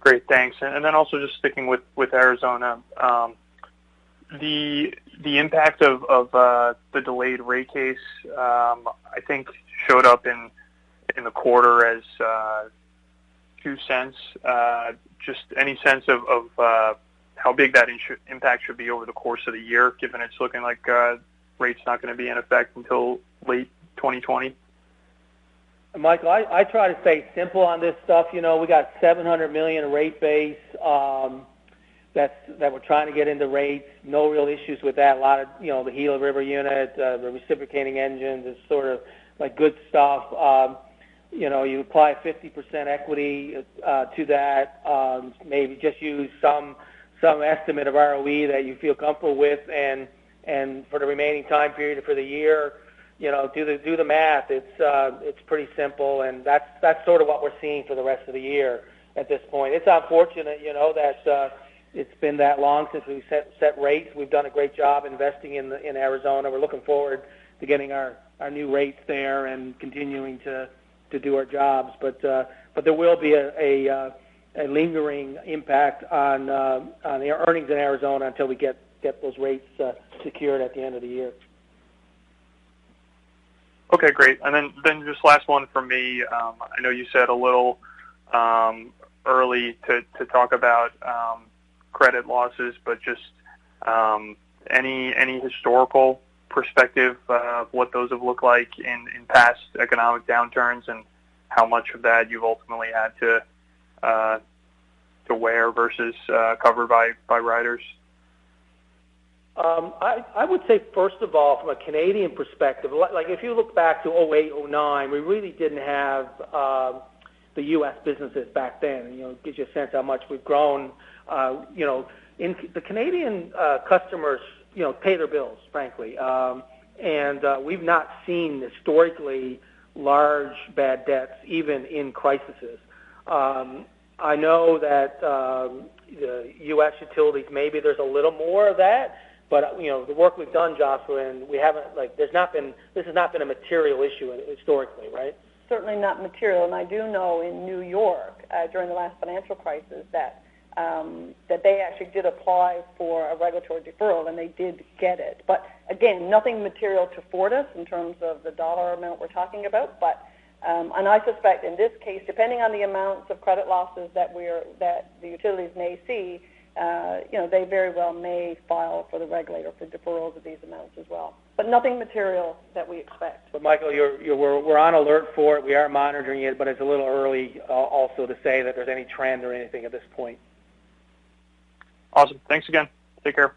Great, thanks. And then also just sticking with, with Arizona, um, the the impact of, of uh, the delayed rate case, um, I think, showed up in, in the quarter as uh, two cents. Uh, Just any sense of, of uh, how big that insu- impact should be over the course of the year, given it's looking like uh, rates not going to be in effect until late twenty twenty? Michael, I, I try to stay simple on this stuff. You know, we got seven hundred million dollars rate base um, that's, that we're trying to get into rates. No real issues with that. A lot of, you know, the Gila River unit, uh, the reciprocating engines, is sort of like good stuff. Um, You know, you apply fifty percent equity uh, to that, um, maybe just use some some estimate of R O E that you feel comfortable with, and and for the remaining time period for the year, you know, do the do the math. It's uh, it's pretty simple, and that's that's sort of what we're seeing for the rest of the year at this point. It's unfortunate, you know, that uh, it's been that long since we set set rates. We've done a great job investing in the, in Arizona. We're looking forward to getting our, our new rates there and continuing to. to do our jobs, but uh, but there will be a a, uh, a lingering impact on uh, on the earnings in Arizona until we get, get those rates uh, secured at the end of the year. Okay, great. And then, then just last one for me. Um, I know you said a little um, early to, to talk about um, credit losses, but just um, any any historical perspective uh, of what those have looked like in, in past economic downturns and how much of that you've ultimately had to uh, to wear versus uh, cover by, by riders? Um, I, I would say, first of all, from a Canadian perspective, like if you look back to oh eight, oh nine, we really didn't have um, the U S businesses back then. You know, it gives you a sense how much we've grown. Uh, you know, in the Canadian uh, customers, you know, pay their bills, frankly. Um, and uh, we've not seen historically large bad debts, even in crises. Um, I know that um, the U S utilities, maybe there's a little more of that, but, you know, the work we've done, Jocelyn, we haven't, like, there's not been, this has not been a material issue historically, right? Certainly not material. And I do know in New York, uh, during the last financial crisis, that Um, that they actually did apply for a regulatory deferral, and they did get it. But, again, nothing material to Fortis in terms of the dollar amount we're talking about. But, um, and I suspect in this case, depending on the amounts of credit losses that we're that the utilities may see, uh, you know, they very well may file for the regulator for deferrals of these amounts as well. But nothing material that we expect. But, Michael, you're, you're, we're, we're on alert for it. We are monitoring it, but it's a little early uh, also to say that there's any trend or anything at this point. Awesome. Thanks again. Take care.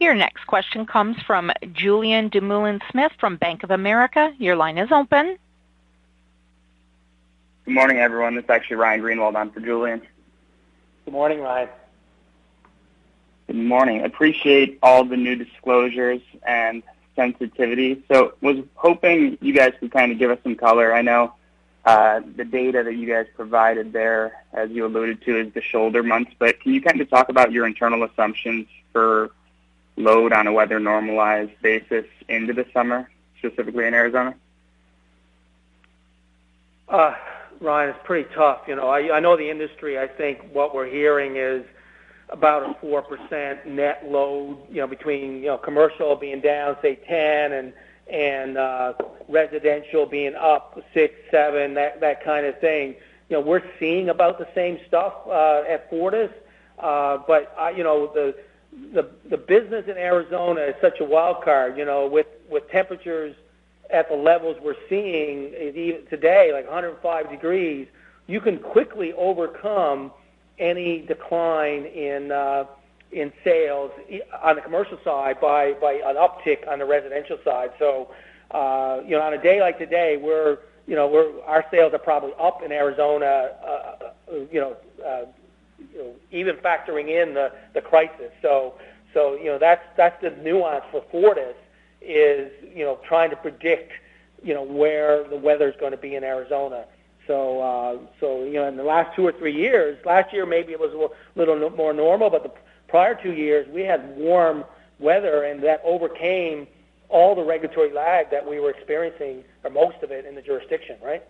Your next question comes from Julian Dumoulin-Smith from Bank of America. Your line is open. Good morning, everyone. This is actually Ryan Greenwald on for Julian. Good morning, Ryan. Good morning. Appreciate all the new disclosures and sensitivity. So was hoping you guys could kind of give us some color. I know uh, the data that you guys provided there, as you alluded to, is the shoulder months, but can you kind of talk about your internal assumptions for load on a weather-normalized basis into the summer, specifically in Arizona? Uh, Ryan, it's pretty tough. You know, I, I know the industry, I think what we're hearing is about a four percent net load, you know, between, you know, commercial being down, say, ten and and uh, residential being up six, seven, that, that kind of thing. You know, we're seeing about the same stuff uh, at Fortis, uh, but, uh, you know, the The, the business in Arizona is such a wild card, you know, with, with temperatures at the levels we're seeing even today, like one hundred five degrees, you can quickly overcome any decline in uh, in sales on the commercial side by, by an uptick on the residential side. So, uh, you know, on a day like today, we're, you know, we're our sales are probably up in Arizona, uh, you know, uh, You know, even factoring in the, the crisis. So, so you know, that's that's the nuance for Fortis is, you know, trying to predict, you know, where the weather's going to be in Arizona. So, uh, so you know, in the last two or three years, last year maybe it was a little, little more normal, but the prior two years we had warm weather, and that overcame all the regulatory lag that we were experiencing, or most of it, in the jurisdiction, right?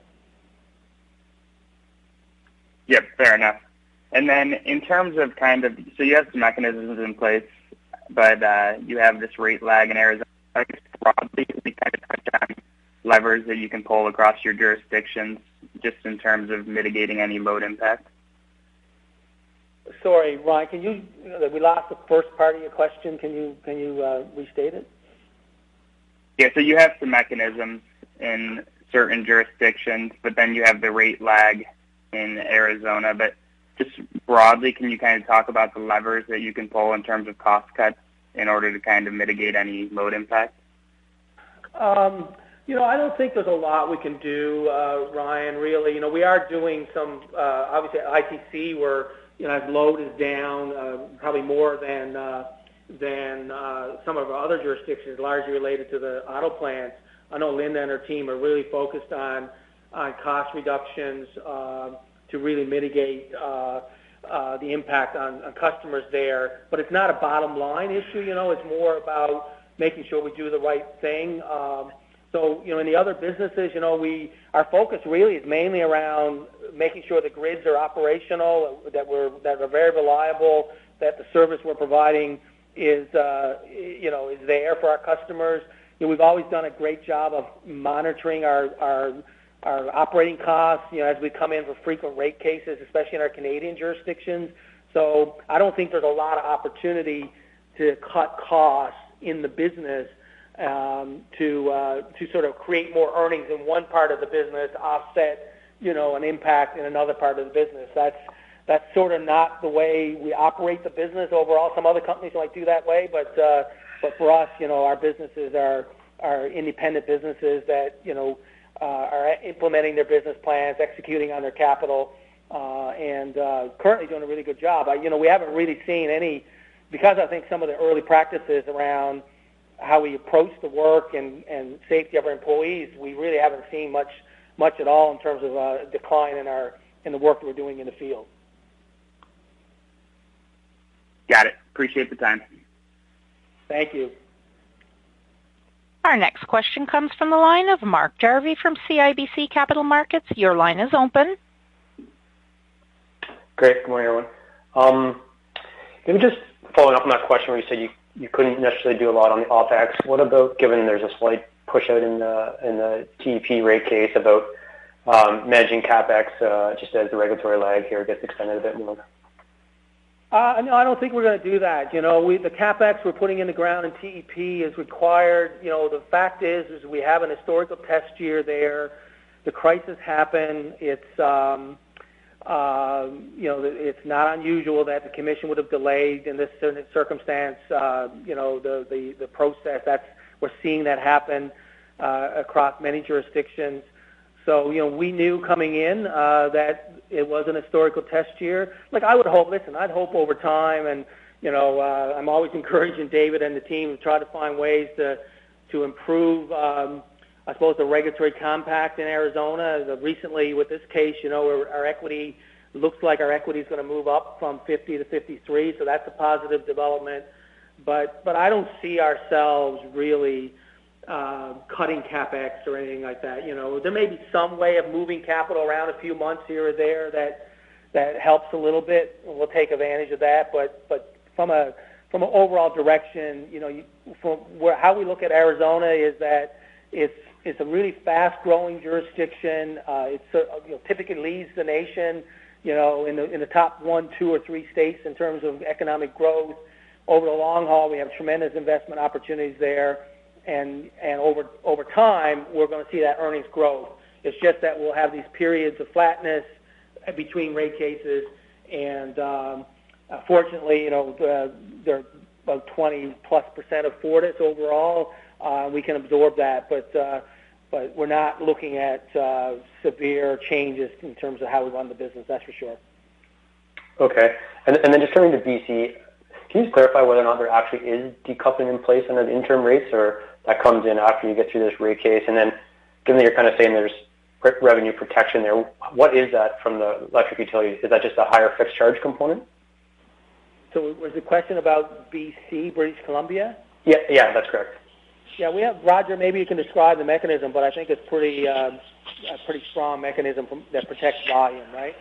Yep, fair enough. And then in terms of kind of, so you have some mechanisms in place, but uh, you have this rate lag in Arizona. I guess broadly, we kind of touch on levers that you can pull across your jurisdictions just in terms of mitigating any load impact. Sorry, Ryan, can you, we lost the first part of your question. Can you can you uh, restate it? Yeah, so you have some mechanisms in certain jurisdictions, but then you have the rate lag in Arizona, but just broadly, can you kind of talk about the levers that you can pull in terms of cost cuts in order to kind of mitigate any load impact? Um, you know, I don't think there's a lot we can do, uh, Ryan, really. You know, we are doing some, uh, obviously at I T C where, you know, as load is down uh, probably more than, uh, than uh, some of our other jurisdictions, largely related to the auto plants. I know Linda and her team are really focused on, on cost reductions, uh, to really mitigate uh, uh, the impact on, on customers there. But it's not a bottom line issue, you know, it's more about making sure we do the right thing. Um, so, you know, in the other businesses, you know, we our focus really is mainly around making sure the grids are operational, that we're that are very reliable, that the service we're providing is, uh, you know, is there for our customers. You know, we've always done a great job of monitoring our, our our operating costs, you know, as we come in for frequent rate cases, especially in our Canadian jurisdictions. So I don't think there's a lot of opportunity to cut costs in the business um, to uh, to sort of create more earnings in one part of the business to offset, you know, an impact in another part of the business. That's that's sort of not the way we operate the business overall. Some other companies might do that way, but uh, but for us, you know, our businesses are are independent businesses that, you know, Uh, are implementing their business plans, executing on their capital, uh, and uh, currently doing a really good job. I, you know, we haven't really seen any, because I think some of the early practices around how we approach the work and, and safety of our employees, we really haven't seen much much at all in terms of uh, decline in our in the work that we're doing in the field. Got it. Appreciate the time. Thank you. Our next question comes from the line of Mark Jarvi from C I B C Capital Markets. Your line is open. Great. Good morning, everyone. Um, maybe just following up on that question where you said you, you couldn't necessarily do a lot on the OpEx. What about, given there's a slight push out in the, in the T E P rate case about um, managing CapEx, uh, just as the regulatory lag here gets extended a bit more? Uh, no, I don't think we're going to do that. You know, we, the CapEx we're putting in the ground in T E P is required. You know, the fact is, is we have an historical test year there. The crisis happened. It's, um, Uh, you know, it's not unusual that the commission would have delayed in this certain circumstance, uh, you know, the, the, the process. That's, we're seeing that happen uh, across many jurisdictions. So, you know, we knew coming in uh, that it was an historical test year. Like, I would hope, listen, I'd hope over time, and, you know, uh, I'm always encouraging David and the team to try to find ways to, to improve, um, I suppose, the regulatory compact in Arizona. Recently, with this case, you know, our equity looks like our equity is going to move up from fifty to fifty-three, so that's a positive development. But but I don't see ourselves really uh, cutting CapEx or anything like that. You know, there may be some way of moving capital around a few months here or there that that helps a little bit. We'll take advantage of that. But but from a from an overall direction, you know, you, from where how we look at Arizona is that it's It's a really fast-growing jurisdiction. Uh, it you know, typically leads the nation, you know, in the in the top one, two, or three states in terms of economic growth. Over the long haul, we have tremendous investment opportunities there, and and over over time, we're going to see that earnings growth. It's just that we'll have these periods of flatness between rate cases, and um, fortunately, you know, the, they're about twenty plus percent of Fortis overall. Uh, we can absorb that, but uh, but we're not looking at uh, severe changes in terms of how we run the business. That's for sure. Okay, and and then just turning to B C, can you just clarify whether or not there actually is decoupling in place under the interim rates, or that comes in after you get through this rate case? And then, given that you're kind of saying there's revenue protection there, what is that from the electric utility? Is that just a higher fixed charge component? So was the question about B C, British Columbia? Yeah, yeah, that's correct. Yeah, we have Roger. Maybe you can describe the mechanism, but I think it's pretty uh, a pretty strong mechanism from, that protects volume, right?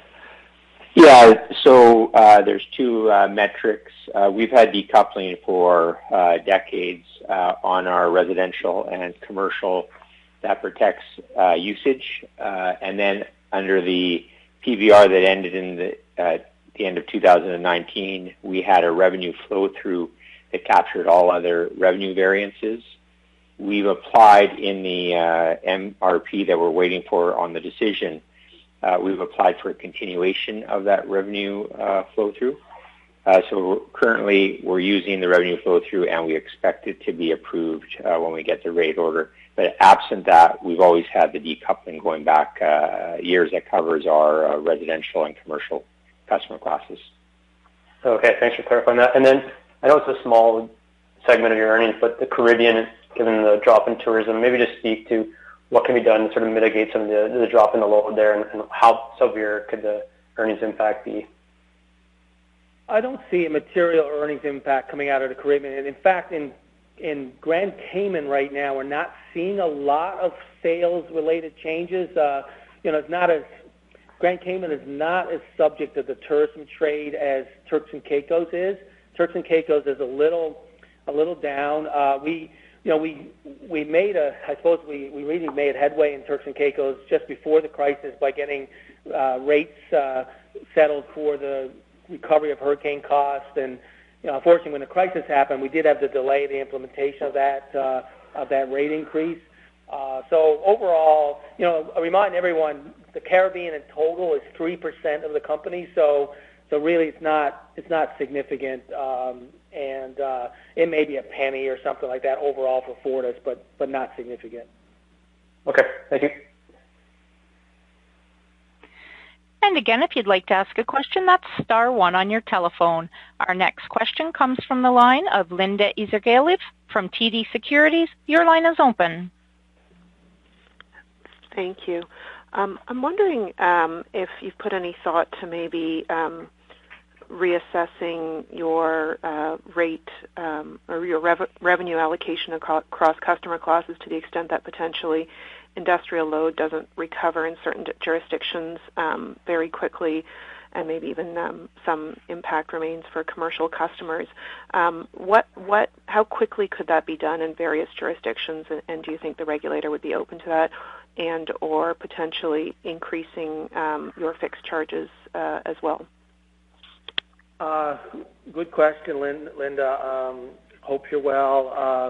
Yeah. So uh, there's two uh, metrics. Uh, we've had decoupling for uh, decades uh, on our residential and commercial that protects uh, usage, uh, and then under the P V R that ended in the uh, the end of two thousand nineteen, we had a revenue flow through that captured all other revenue variances. We've applied in the uh, M R P that we're waiting for on the decision. Uh, we've applied for a continuation of that revenue uh, flow-through. Uh, so we're, currently we're using the revenue flow-through, and we expect it to be approved uh, when we get the rate order. But absent that, we've always had the decoupling going back uh, years that covers our uh, residential and commercial customer classes. Okay, thanks for clarifying that. And then I know it's a small segment of your earnings, but the Caribbean, given the drop in tourism, maybe just speak to what can be done to sort of mitigate some of the, the drop in the load there, and, and how severe could the earnings impact be? I don't see a material earnings impact coming out of the Caribbean. And in fact, in in Grand Cayman right now, we're not seeing a lot of sales-related changes. Uh, you know, it's not as Grand Cayman is not as subject to the tourism trade as Turks and Caicos is. Turks and Caicos is a little a little down. Uh, we You know, we we made a, I suppose we, we really made headway in Turks and Caicos just before the crisis by getting uh, rates uh, settled for the recovery of hurricane costs. And, you know, unfortunately, when the crisis happened, we did have to delay the implementation of that uh, of that rate increase. Uh, so overall, you know, I remind everyone the Caribbean in total is three percent of the company. So so really, it's not it's not significant. Um, And uh, it may be a penny or something like that overall for Fortis, but but not significant. Okay, thank you. And again, if you'd like to ask a question, that's star one on your telephone. Our next question comes from the line of Linda Ezergailis from T D Securities. Your line is open. Thank you. Um, I'm wondering um, if you've put any thought to maybe Um, reassessing your uh, rate um, or your rev- revenue allocation across customer classes to the extent that potentially industrial load doesn't recover in certain jurisdictions um, very quickly, and maybe even um, some impact remains for commercial customers. Um, what, what, how quickly could that be done in various jurisdictions, and, and do you think the regulator would be open to that, and or potentially increasing um, your fixed charges uh, as well? Uh, good question, Linda. Um, hope you're well. Uh,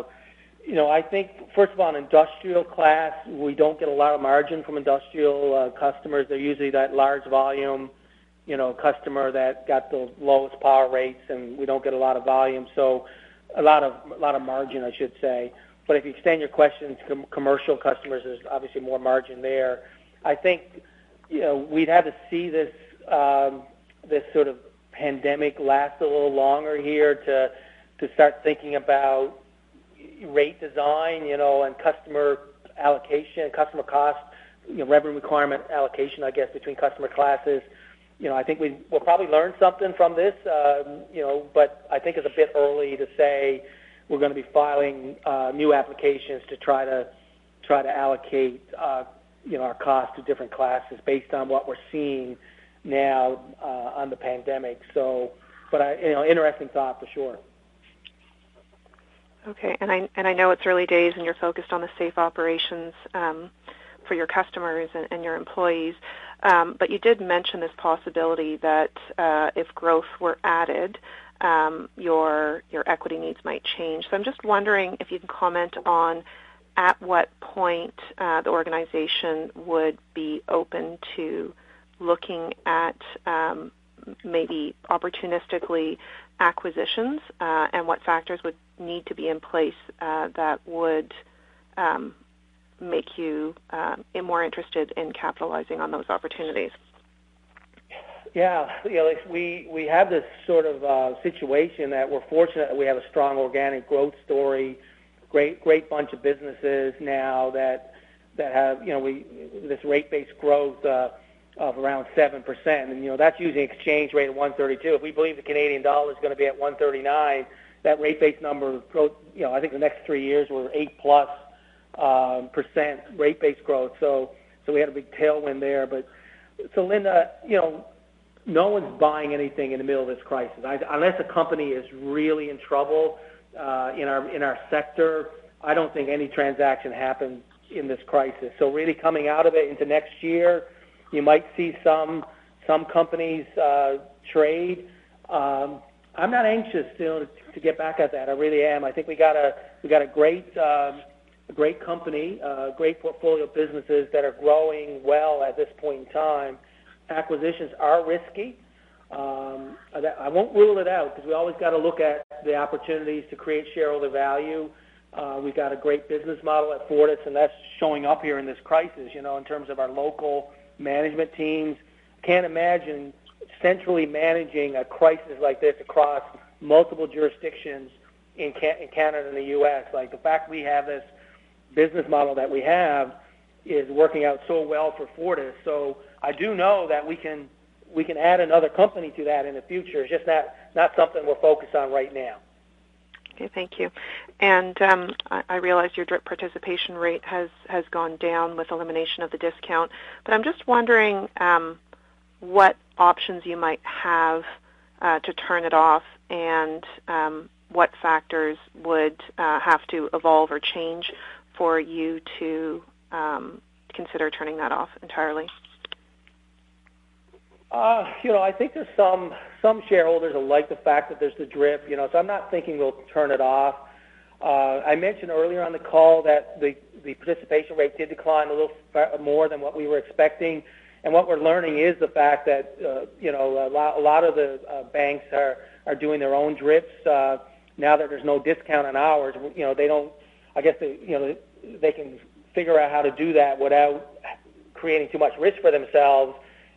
you know, I think, first of all, in industrial class, we don't get a lot of margin from industrial uh, customers. They're usually that large volume you know, customer that got the lowest power rates, and we don't get a lot of volume, so a lot of a lot of margin, I should say. But if you extend your question to com- commercial customers, there's obviously more margin there. I think, you know, we'd have to see this um, this sort of pandemic last a little longer here to to start thinking about rate design, you know, and customer allocation, customer cost, you know, revenue requirement allocation, I guess, between customer classes. You know, I think we will probably learn something from this, um, you know, but I think it's a bit early to say we're going to be filing uh, new applications to try to try to allocate, uh, you know, our costs to different classes based on what we're seeing now uh, on the pandemic. So, but I, you know, interesting thought for sure. Okay, and I and I know it's early days, and you're focused on the safe operations um, for your customers and, and your employees. Um, but you did mention this possibility that uh, if growth were added, um, your your equity needs might change. So I'm just wondering if you can comment on at what point uh, the organization would be open to looking at um, maybe opportunistically acquisitions, uh, and what factors would need to be in place uh, that would um, make you uh, more interested in capitalizing on those opportunities? Yeah, you know, we, we have this sort of uh, situation that we're fortunate that we have a strong organic growth story, great great bunch of businesses now that that have, you know, we this rate-based growth uh, of around seven percent, and, you know, that's using exchange rate of one thirty-two. If we believe the Canadian dollar is going to be at one thirty-nine, that rate base number, you know, I think the next three years were eight plus um, percent rate base growth. So, so we had a big tailwind there. But so, Linda, you know, no one's buying anything in the middle of this crisis, I, unless a company is really in trouble uh, in our in our sector. I don't think any transaction happened in this crisis. So, really, coming out of it into next year, you might see some some companies uh, trade. Um, I'm not anxious you know, to to get back at that. I really am. I think we got a we got a great um, a great company, uh, great portfolio of businesses that are growing well at this point in time. Acquisitions are risky. Um, I won't rule it out because we always got to look at the opportunities to create shareholder value. Uh, we've got a great business model at Fortis, and that's showing up here in this crisis. You know, in terms of our local management teams, can't imagine centrally managing a crisis like this across multiple jurisdictions in Canada and the U S Like, the fact we have this business model that we have is working out so well for Fortis. So I do know that we can we can add another company to that in the future. It's just not, not something we're focused on right now. Okay, thank you. And um, I, I realize your D R I P participation rate has, has gone down with elimination of the discount, but I'm just wondering um, what options you might have uh, to turn it off, and um, what factors would uh, have to evolve or change for you to um, consider turning that off entirely? Uh, you know, I think there's some some shareholders who like the fact that there's the D R I P, you know, so I'm not thinking we'll turn it off. Uh, I mentioned earlier on the call that the, the participation rate did decline a little more than what we were expecting, and what we're learning is the fact that, uh, you know, a lot, a lot of the uh, banks are are doing their own D R I Ps uh, now that there's no discount on ours. You know, they don't, I guess, they, you know, they can figure out how to do that without creating too much risk for themselves,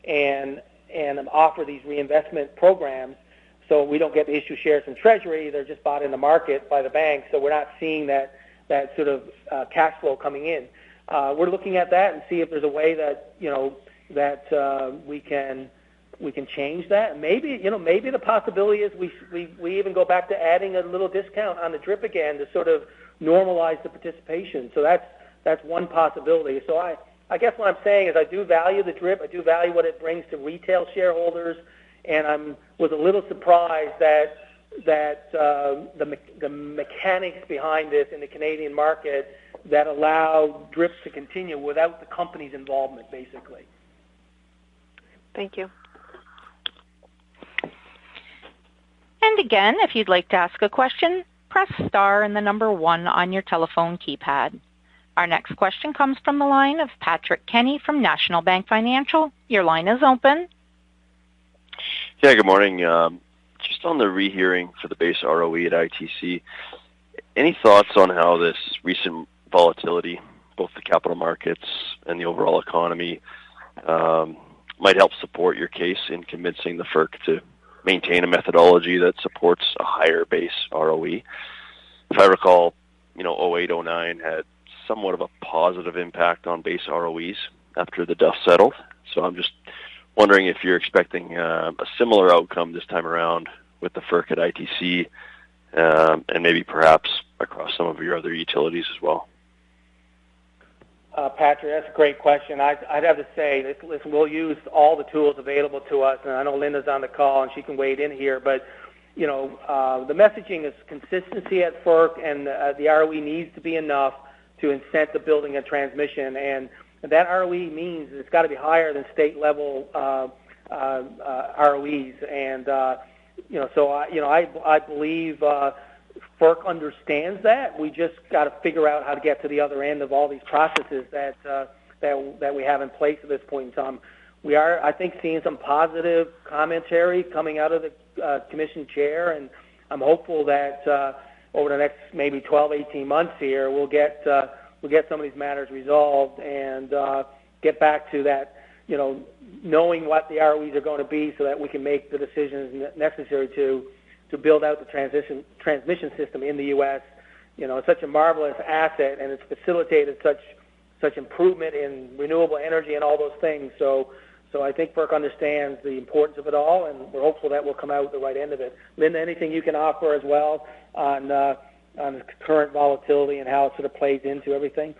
and and offer these reinvestment programs. So we don't get to issue shares from Treasury. They're just bought in the market by the bank. So we're not seeing that, that sort of uh, cash flow coming in. Uh, we're looking at that and see if there's a way that, you know, that uh, we can we can change that. Maybe, you know, maybe the possibility is we, we we even go back to adding a little discount on the D R I P again to sort of normalize the participation. So that's that's one possibility. So I, I guess what I'm saying is I do value the D R I P. I do value what it brings to retail shareholders, and I'm was a little surprised that that uh, the me- the mechanics behind this in the Canadian market that allow D R I P to continue without the company's involvement, basically. Thank you. And again, if you'd like to ask a question, press star and the number one on your telephone keypad. Our next question comes from the line of Patrick Kenny from National Bank Financial. Your line is open. Yeah, good morning. Um, just on the rehearing for the base R O E at I T C, any thoughts on how this recent volatility, both the capital markets and the overall economy, um, might help support your case in convincing the F E R C to maintain a methodology that supports a higher base R O E? If I recall, you know, oh eight, oh nine had somewhat of a positive impact on base R O Es after the dust settled. So I'm just wondering if you're expecting uh, a similar outcome this time around with the F E R C at I T C, um, and maybe perhaps across some of your other utilities as well. Uh, Patrick, that's a great question. I, I'd have to say, listen, we'll use all the tools available to us, and I know Linda's on the call and she can wade in here, but, you know, uh, the messaging is consistency at F E R C, and uh, the R O E needs to be enough to incent the building and transmission, and that R O E means it's got to be higher than state-level uh, uh, uh, R O Es, and, uh, you know, so, I, you know, I, I believe uh, F E R C understands that. We just got to figure out how to get to the other end of all these processes that uh, that that we have in place at this point in time. We are, I think, seeing some positive commentary coming out of the uh, commission chair, and I'm hopeful that uh, over the next maybe twelve, eighteen months here, we'll get uh, we'll get some of these matters resolved and uh, get back to that, you know, knowing what the R O Es are going to be, so that we can make the decisions necessary to. to build out the transition transmission system in the U S You know, it's such a marvelous asset, and it's facilitated such such improvement in renewable energy and all those things. So, so I think F E R C understands the importance of it all, and we're hopeful that we'll come out at the right end of it. Linda, anything you can offer as well on uh, on the current volatility and how it sort of plays into everything?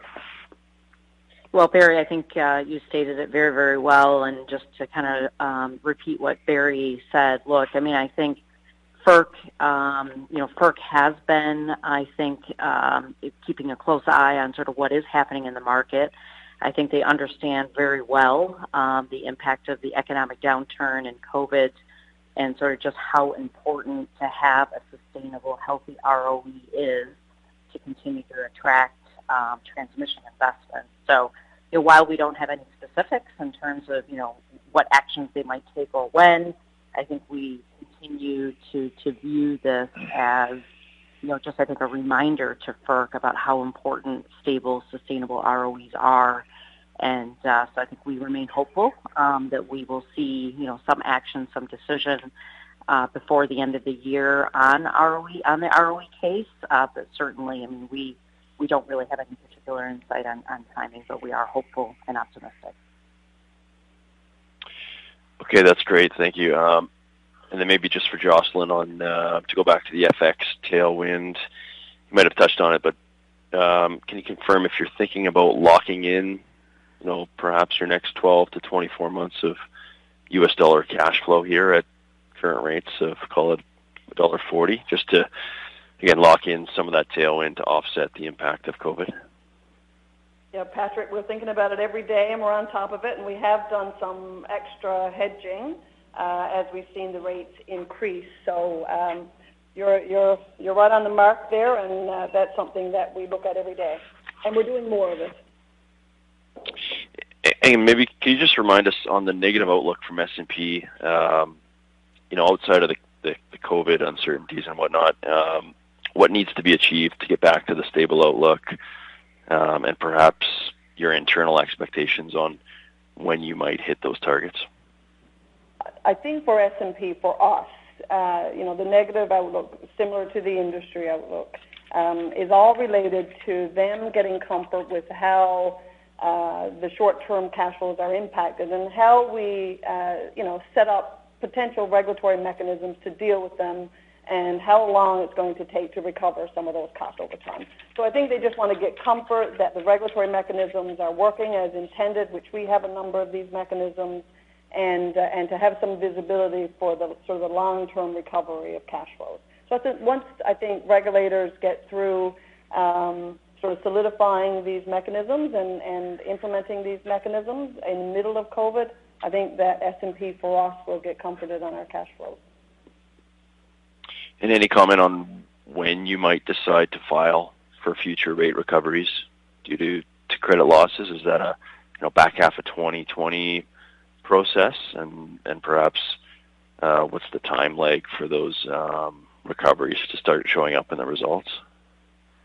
Well, Barry, I think uh, you stated it very, very well, and just to kind of um, repeat what Barry said. Look, I mean, I think. F E R C, um, you know, F E R C has been, I think, um, keeping a close eye on sort of what is happening in the market. I think they understand very well um, the impact of the economic downturn and COVID, and sort of just how important to have a sustainable, healthy R O E is to continue to attract um, transmission investment. So, you know, while we don't have any specifics in terms of, you know, what actions they might take or when, I think we continue to, to view this as, you know, just I think a reminder to F E R C about how important stable, sustainable R O Es are. And uh, so I think we remain hopeful um, that we will see, you know, some action, some decision uh, before the end of the year on R O E, on the R O E case. Uh, but certainly, I mean, we, we don't really have any particular insight on, on timing, but we are hopeful and optimistic. Okay, that's great. Thank you. Um, and then maybe just for Jocelyn on uh, to go back to the F X tailwind, you might have touched on it, but um, can you confirm if you're thinking about locking in, you know, perhaps your next twelve to twenty-four months of U S dollar cash flow here at current rates of, call it, one dollar forty, just to, again, lock in some of that tailwind to offset the impact of COVID? Yeah, Patrick, we're thinking about it every day, and we're on top of it, and we have done some extra hedging uh, as we've seen the rates increase. So um, you're you're you're right on the mark there, and uh, that's something that we look at every day, and we're doing more of it. And maybe can you just remind us on the negative outlook from S and P? Um, you know, outside of the, the, the COVID uncertainties and whatnot, um, what needs to be achieved to get back to the stable outlook? Um, and perhaps your internal expectations on when you might hit those targets? I think for S and P, for us, uh, you know, the negative outlook, similar to the industry outlook, um, is all related to them getting comfort with how uh, the short-term cash flows are impacted and how we, uh, you know, set up potential regulatory mechanisms to deal with them and how long it's going to take to recover some of those costs over time. So I think they just want to get comfort that the regulatory mechanisms are working as intended, which we have a number of these mechanisms, and uh, and to have some visibility for the sort of the long-term recovery of cash flows. So I think once I think regulators get through um, sort of solidifying these mechanisms and, and implementing these mechanisms in the middle of COVID, I think that S and P for us will get comforted on our cash flows. And any comment on when you might decide to file for future rate recoveries due to, to credit losses? Is that a, you know, back half of twenty twenty process, and, and perhaps uh, what's the time lag for those um, recoveries to start showing up in the results?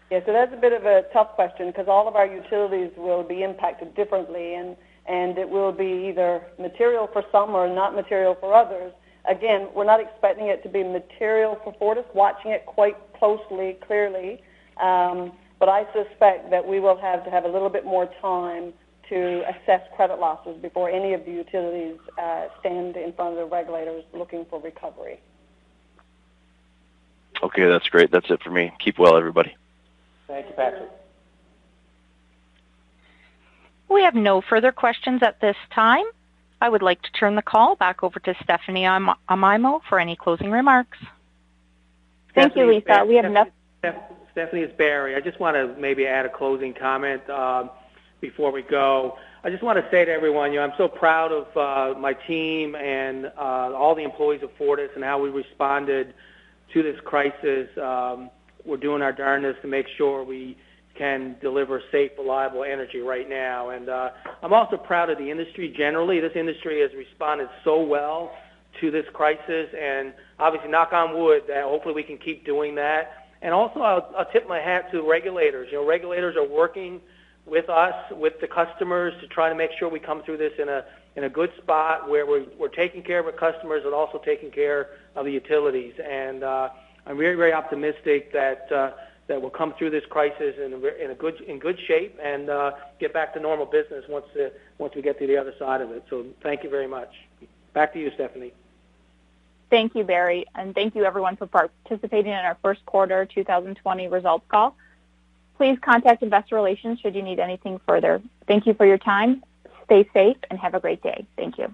Yeah, so that's a bit of a tough question because all of our utilities will be impacted differently, and, and it will be either material for some or not material for others. Again, we're not expecting it to be material for Fortis, watching it quite closely, clearly, um, but I suspect that we will have to have a little bit more time to assess credit losses before any of the utilities uh, stand in front of the regulators looking for recovery. Okay, that's great. That's it for me. Keep well, everybody. Thank you, Patrick. We have no further questions at this time. I would like to turn the call back over to Stephanie Amaimo for any closing remarks. Thank Stephanie you, Lisa. We have enough. Stephanie is Barry. I just want to maybe add a closing comment um, before we go. I just want to say to everyone, you know, I'm so proud of uh, my team and uh, all the employees of Fortis and how we responded to this crisis. Um, we're doing our darndest to make sure we can deliver safe, reliable energy right now. And uh, I'm also proud of the industry generally. This industry has responded so well to this crisis, and obviously, knock on wood, that hopefully we can keep doing that. And also, I'll, I'll tip my hat to regulators. You know, regulators are working with us, with the customers, to try to make sure we come through this in a in a good spot where we're, we're taking care of our customers and also taking care of the utilities. And uh, I'm very, very optimistic that uh, that we'll come through this crisis in a, in a good in good shape and uh, get back to normal business once the, once we get to the other side of it. So thank you very much. Back to you, Stephanie. Thank you, Barry, and thank you everyone for participating in our first quarter two thousand twenty results call. Please contact Investor Relations should you need anything further. Thank you for your time. Stay safe and have a great day. Thank you.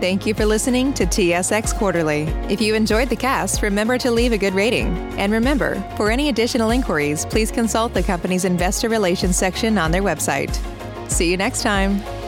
Thank you for listening to T S X Quarterly. If you enjoyed the cast, remember to leave a good rating. And remember, for any additional inquiries, please consult the company's investor relations section on their website. See you next time.